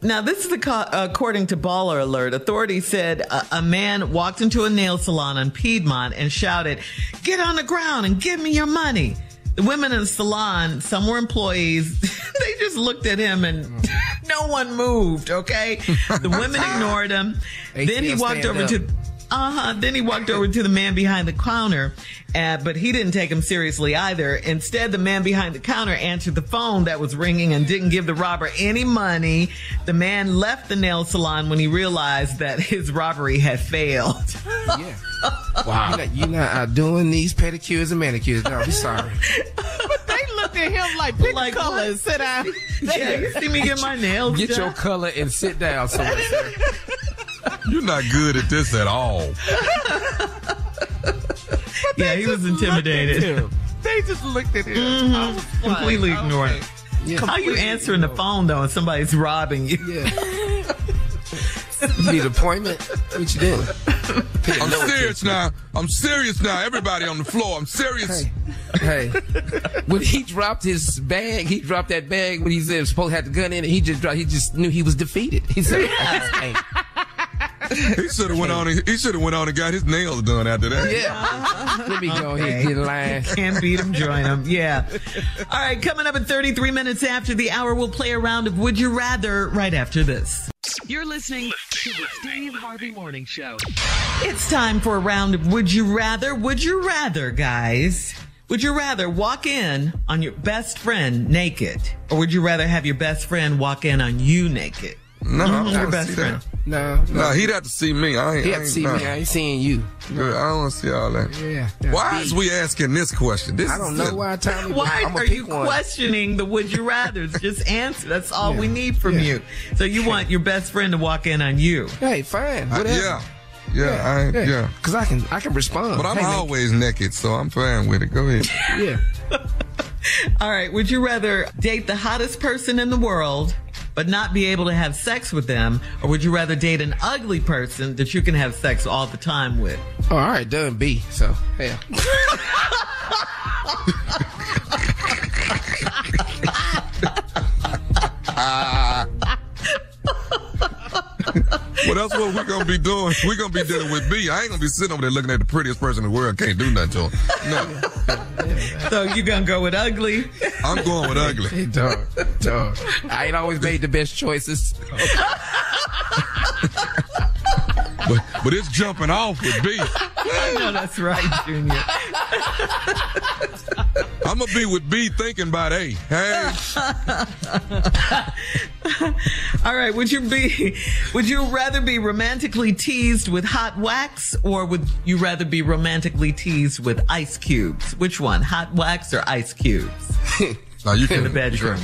Now, this is according to Baller Alert. Authorities said a man walked into a nail salon in Piedmont and shouted, "Get on the ground and give me your money." The women in the salon, some were employees, they just looked at him and no one moved, okay? The women ignored him. Then he walked over to... Then he walked over to the man behind the counter, but he didn't take him seriously either. Instead, the man behind the counter answered the phone that was ringing and didn't give the robber any money. The man left the nail salon when he realized that his robbery had failed. Yeah. Wow. You're not out doing these pedicures and manicures. No, I'm sorry. But they looked at him like, pick a color and sit down. Yeah, you see me get my nails done? Get your color and sit down somewhere. You're not good at this at all. Yeah, he was intimidated. They just looked at him. Mm-hmm. I was completely ignoring it. Yeah. How are you answering the phone, though, and somebody's robbing you? Yeah. You need an appointment? What you doing? I'm serious now. I'm serious now. Everybody on the floor. I'm serious. Hey. When he dropped his bag, he dropped that bag when he said it was supposed to have the gun in it. He just dropped. He just knew he was defeated. He said, he should have went on. He should have went on and got his nails done after that. Yeah, let me go ahead and get lying. Can't beat him, join him. Yeah. All right. Coming up in 33 minutes after the hour, we'll play a round of Would You Rather right after this. You're listening to the Steve Harvey Morning Show. It's time for a round of Would You Rather. Would you rather, guys? Would you rather walk in on your best friend naked, or would you rather have your best friend walk in on you naked? No, mm-hmm. Your best friend. No, he'd have to see me. He'd have to see me. I ain't seeing you. Girl, I don't want to see all that. Yeah. Why is we asking this question? I don't know why are you questioning the would you rathers? Just answer. That's all we need from you. So you want your best friend to walk in on you? Hey, fine. Whatever. Yeah. Because I can respond. But I'm always naked, so I'm fine with it. Go ahead. Yeah. All right. Would you rather date the hottest person in the world but not be able to have sex with them, or would you rather date an ugly person that you can have sex all the time with? Oh, all right, done B, so hell. Well, that's what we're going to be doing. We're going to be dealing with B. I ain't going to be sitting over there looking at the prettiest person in the world. Can't do nothing to him. No. So you're going to go with ugly? I'm going with ugly. Hey, dog. I ain't always made the best choices. Okay. But it's jumping off with B. No, that's right, Junior. I'm going to be with B thinking about A. Hey. All right. Would you rather be romantically teased with hot wax, or would you rather be romantically teased with ice cubes? Which one? Hot wax or ice cubes? No, you can't. In the bedroom.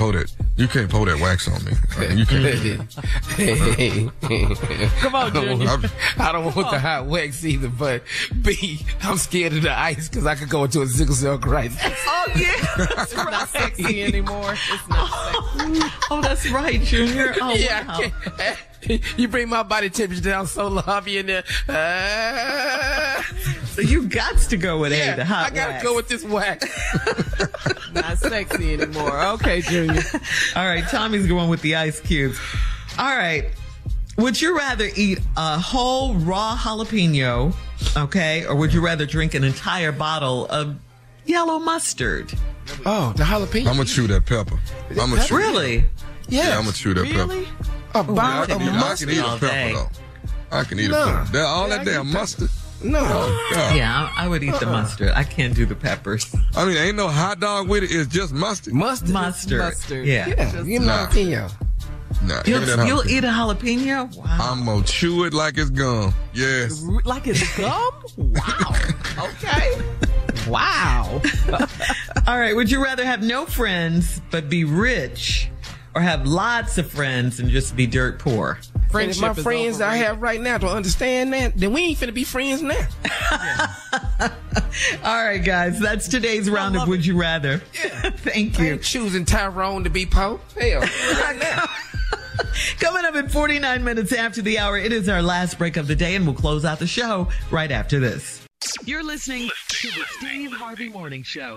You can't pour that wax on me. You can't. Come on, Junior. I don't want the hot wax either, but B, I'm scared of the ice because I could go into a sickle cell crisis. Oh, yeah. That's right. Not sexy anymore. It's not sexy. Oh, that's right, Junior. Oh, yeah. Wow. You bring my body temperature down so low, I'll be in there. So you got to go with the hot wax. I got to go with this wax. Not sexy anymore. Okay, Junior. All right, Tommy's going with the ice cubes. All right. Would you rather eat a whole raw jalapeno, okay, or would you rather drink an entire bottle of yellow mustard? Oh, the jalapeno. I'm going to chew that pepper. Really? Yes. Yeah, I'm going to chew that pepper. A bottle of mustard. I can eat a pepper, though. I can eat a pepper. All that damn mustard. No. Yeah, I would eat the mustard. I can't do the peppers. I mean, ain't no hot dog with it. It's just mustard. Mustard. Yeah. You know, jalapeno. Nah, you'll eat a jalapeno? Wow. I'm going to chew it like it's gum. Yes. Like it's gum? Wow. Okay. Wow. All right. Would you rather have no friends but be rich, or have lots of friends and just be dirt poor? Friendship, my friends I have right now don't understand that, then we ain't finna be friends now. All right, guys. That's today's round of Would You Rather. Yeah. Thank you. I ain't choosing Tyrone to be Pope. Hell, right now. Coming up in 49 minutes after the hour, it is our last break of the day, and we'll close out the show right after this. You're listening to the Steve Harvey Morning Show.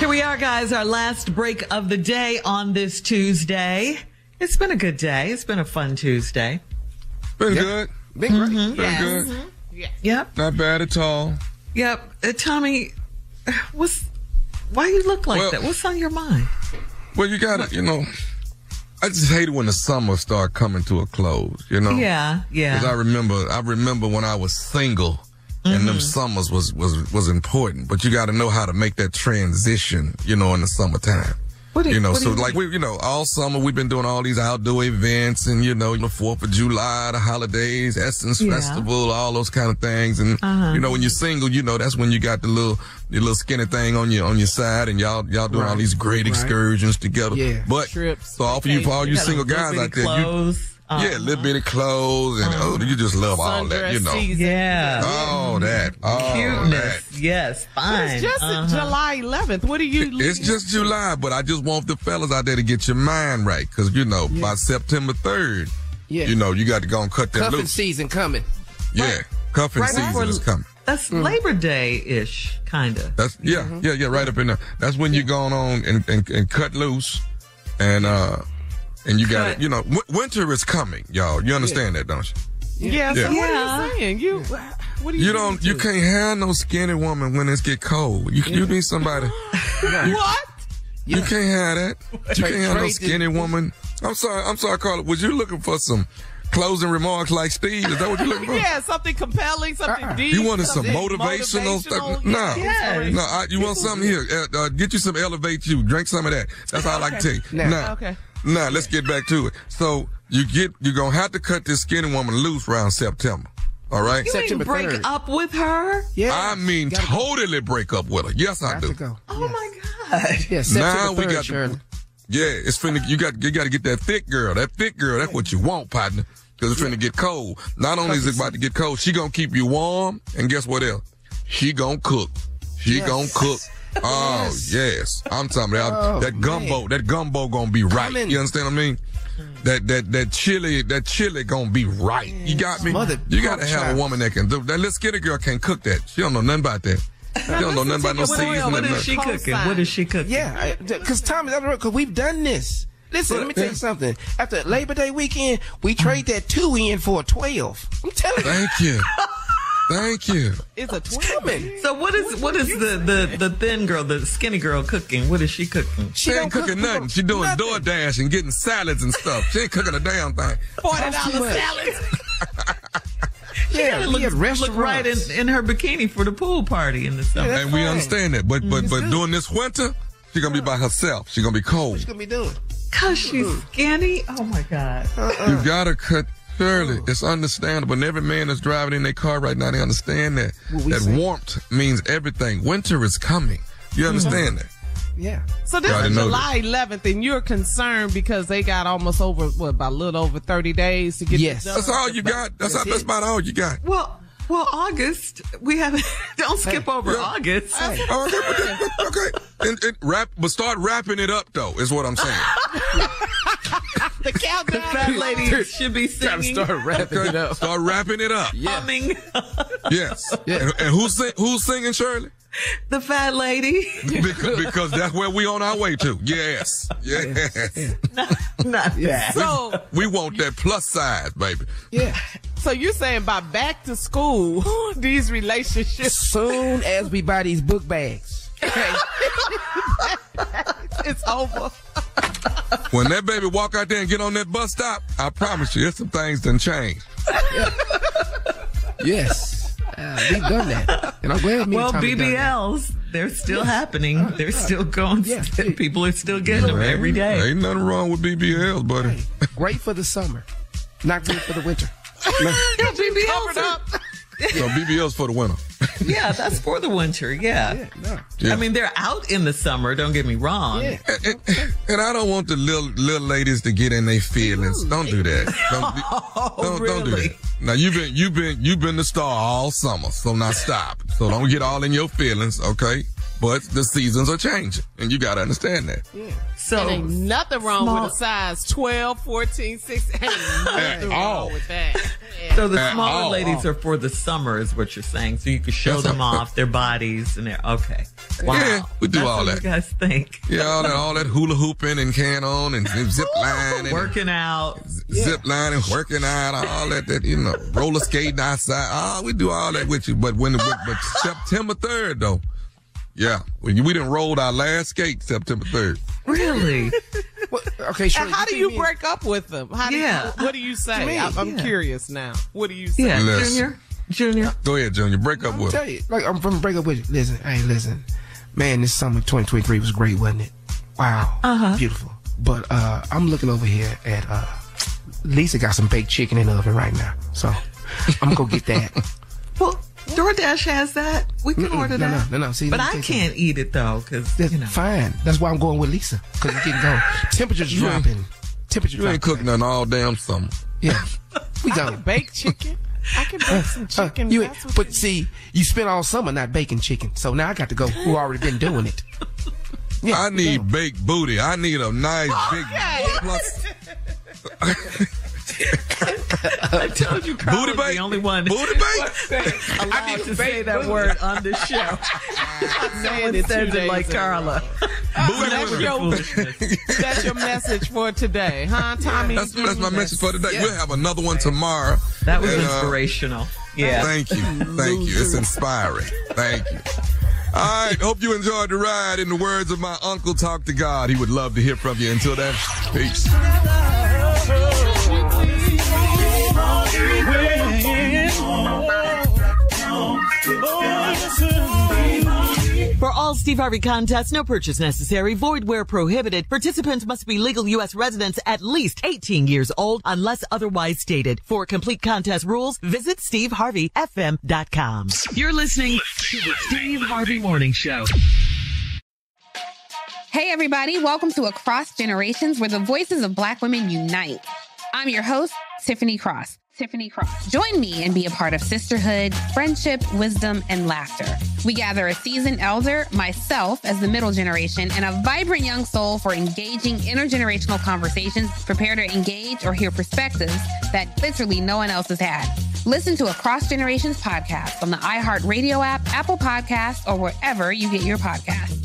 Here we are, guys. Our last break of the day on this Tuesday. It's been a good day. It's been a fun Tuesday. Been good. Been great. Mm-hmm. Been good. Mm-hmm. Yeah. Yep. Not bad at all. Yep. Tommy, why you look like that? What's on your mind? Well, you gotta, I just hate when the summer start coming to a close, Yeah. Because I remember when I was single, mm-hmm. and them summers was important, but you gotta know how to make that transition, in the summertime. All summer we've been doing all these outdoor events and, the 4th of July, the holidays, Essence Festival, all those kind of things. And, when you're single, that's when you got your little skinny thing on your side and y'all doing all these great excursions together. Yeah. But, trips, so all for you, for all you single guys out there, a little bit of clothes and you just love all that, season. Yeah. All that. All cuteness. That. Yes. Fine. It's just July 11th. What are you looking It's just to? July, but I just want the fellas out there to get your mind right. Because, by September 3rd, you got to go and cut that loose. Cuffing season coming. Yeah. Right. Cuffing season is coming. That's Labor Day-ish, kind of. That's right up in there. That's when you're going on and cut loose and... And you got it. Winter is coming, y'all. You understand that, don't you? Yeah. So what are you saying? What are you? You don't. You can't have no skinny woman when it get cold. You need somebody. What? You can't have that. You can't have no skinny woman. I'm sorry, Carla. Was you looking for some closing remarks like Steve? Is that what you're looking for? Yeah, something compelling, something deep. You wanted some motivational stuff? No. Yes. No, you want something here. Get you some Elevate You. Drink some of that. That's all I can tell you. No. Okay. Now, let's get back to it. So, you're going to have to cut this skinny woman loose around September. All right? You September mean break 3rd. Up with her? Yeah. I mean totally break up with her. Yes, I do. Oh, my God. Yeah, September 3rd, we got to, it's finna, you got to get that thick girl. That thick girl, that's what you want, partner, because it's finna get cold. Not only is it about to get cold, she going to keep you warm, and guess what else? She going to cook. She going to cook. Oh, yes. I'm talking about that gumbo. Man. That gumbo going to be right. You understand what I mean? That chili going to be right. You got me? You got to have a woman that can do that. Little skinny girl can't cook that. She don't know nothing about that. She don't know nothing about no seasoning. What is she cooking? Yeah, because Tommy, because we've done this. Listen, let me tell you something. After Labor Day weekend, we trade that 2 in for a 12. I'm telling you. Thank you. Thank you. It's a 12. So what is the thin girl, the skinny girl cooking? What is she cooking? She ain't cooking nothing. She doing DoorDash and getting salads and stuff. She ain't cooking a damn thing. $40 salads. Look right in her bikini for the pool party in the summer. Yeah, and we understand that. But during this winter, she's going to be by herself. She's going to be cold. What's she going to be doing? Because she's skinny? Oh, my God. You got to cut. Surely, it's understandable. And every man that's driving in their car right now, they understand that. Warmth means everything. Winter is coming. You understand that? Yeah. So this is July 11th, and you're concerned because they got almost about a little over 30 days to get this done. That's all you got. That's about all you got. Well, August, we have. Don't skip over August. Hey. Okay. But start wrapping it up, though, is what I'm saying. The countdown. The fat lady should be singing. Gotta start wrapping it up. Start wrapping it up. Yes. Humming. Yes. Yeah. And who's singing, Shirley? The fat lady. Because that's where we on our way to. Yes. Not that. So, we want that plus size, baby. Yeah. So you're saying by back to school, these relationships. Soon as we buy these book bags. Okay. It's over. When that baby walk out there and get on that bus stop, I promise you, there's some things done changed. Yeah. Yes. We've done that. And I'm glad BBLs, they're still happening. They're still going. Yeah. People are still getting them every day. Ain't nothing wrong with BBLs, buddy. Right. Great for the summer. Not great for the winter. BBLs. So BBLs for the winter. Yeah, that's for the winter. Yeah. I mean, they're out in the summer. Don't get me wrong. Yeah. And I don't want the little ladies to get in their feelings. Ooh, don't do that. Don't do that. Now you've been the star all summer, so now stop. So don't get all in your feelings, okay? But the seasons are changing, and you got to understand that. Yeah. So and ain't nothing wrong with a size 12, 14, 16. Ain't nothing wrong with that. Yeah. So the smaller ladies are for the summer is what you're saying. So you can show them off, their bodies, and their okay. Wow. Yeah, we do all that. You guys think? Yeah, all that hula hooping and can on and zip lining. Working out. Zip lining, working out, all that, roller skating outside. We do all that with you. But but September 3rd, though. Yeah, we done rolled our last skate September 3rd. Really? Well, okay, sure. And how do you break up with them? What do you say? I'm curious now. What do you say? Yeah, Junior. Go ahead, Junior. Break up with them. Tell you, I'm from break up with you. Listen. Man, this summer 2023 was great, wasn't it? Wow. Uh-huh. Beautiful. But I'm looking over here at Lisa got some baked chicken in the oven right now. So I'm going to go get that. Well, DoorDash has that. We can order that. No. See, but I can't eat it, though, because, fine. That's why I'm going with Lisa, because it's getting cold. Temperature's dropping. You ain't cooking nothing all damn summer. Yeah. We got baked chicken. I can bake some chicken. You spent all summer not baking chicken, so now I got to go. Who already been doing it. Yeah, I need baked booty. I need a nice big plus. I told you, Carl was the only one. Booty bait? I need to say that word on this show. Someone says it like Carla. That's your message for today, huh, Tommy? That's my message for today. Yes. We'll have another one tomorrow. That was inspirational. Yeah. Thank you. It's inspiring. Thank you. All right. Hope you enjoyed the ride. In the words of my uncle, talk to God. He would love to hear from you. Until then, peace. For all Steve Harvey contests, no purchase necessary, void where prohibited. Participants must be legal U.S. residents at least 18 years old unless otherwise stated. For complete contest rules, visit SteveHarveyFM.com. You're listening to the Steve Harvey Morning Show. Hey, everybody. Welcome to Across Generations, where the voices of Black women unite. I'm your host, Tiffany Cross. Join me and be a part of sisterhood, friendship, wisdom, and laughter. We gather a seasoned elder, myself as the middle generation, and a vibrant young soul for engaging intergenerational conversations. Prepare to engage or hear perspectives that literally no one else has had. Listen to Across Generations podcast on the iHeartRadio app, Apple Podcasts, or wherever you get your podcasts.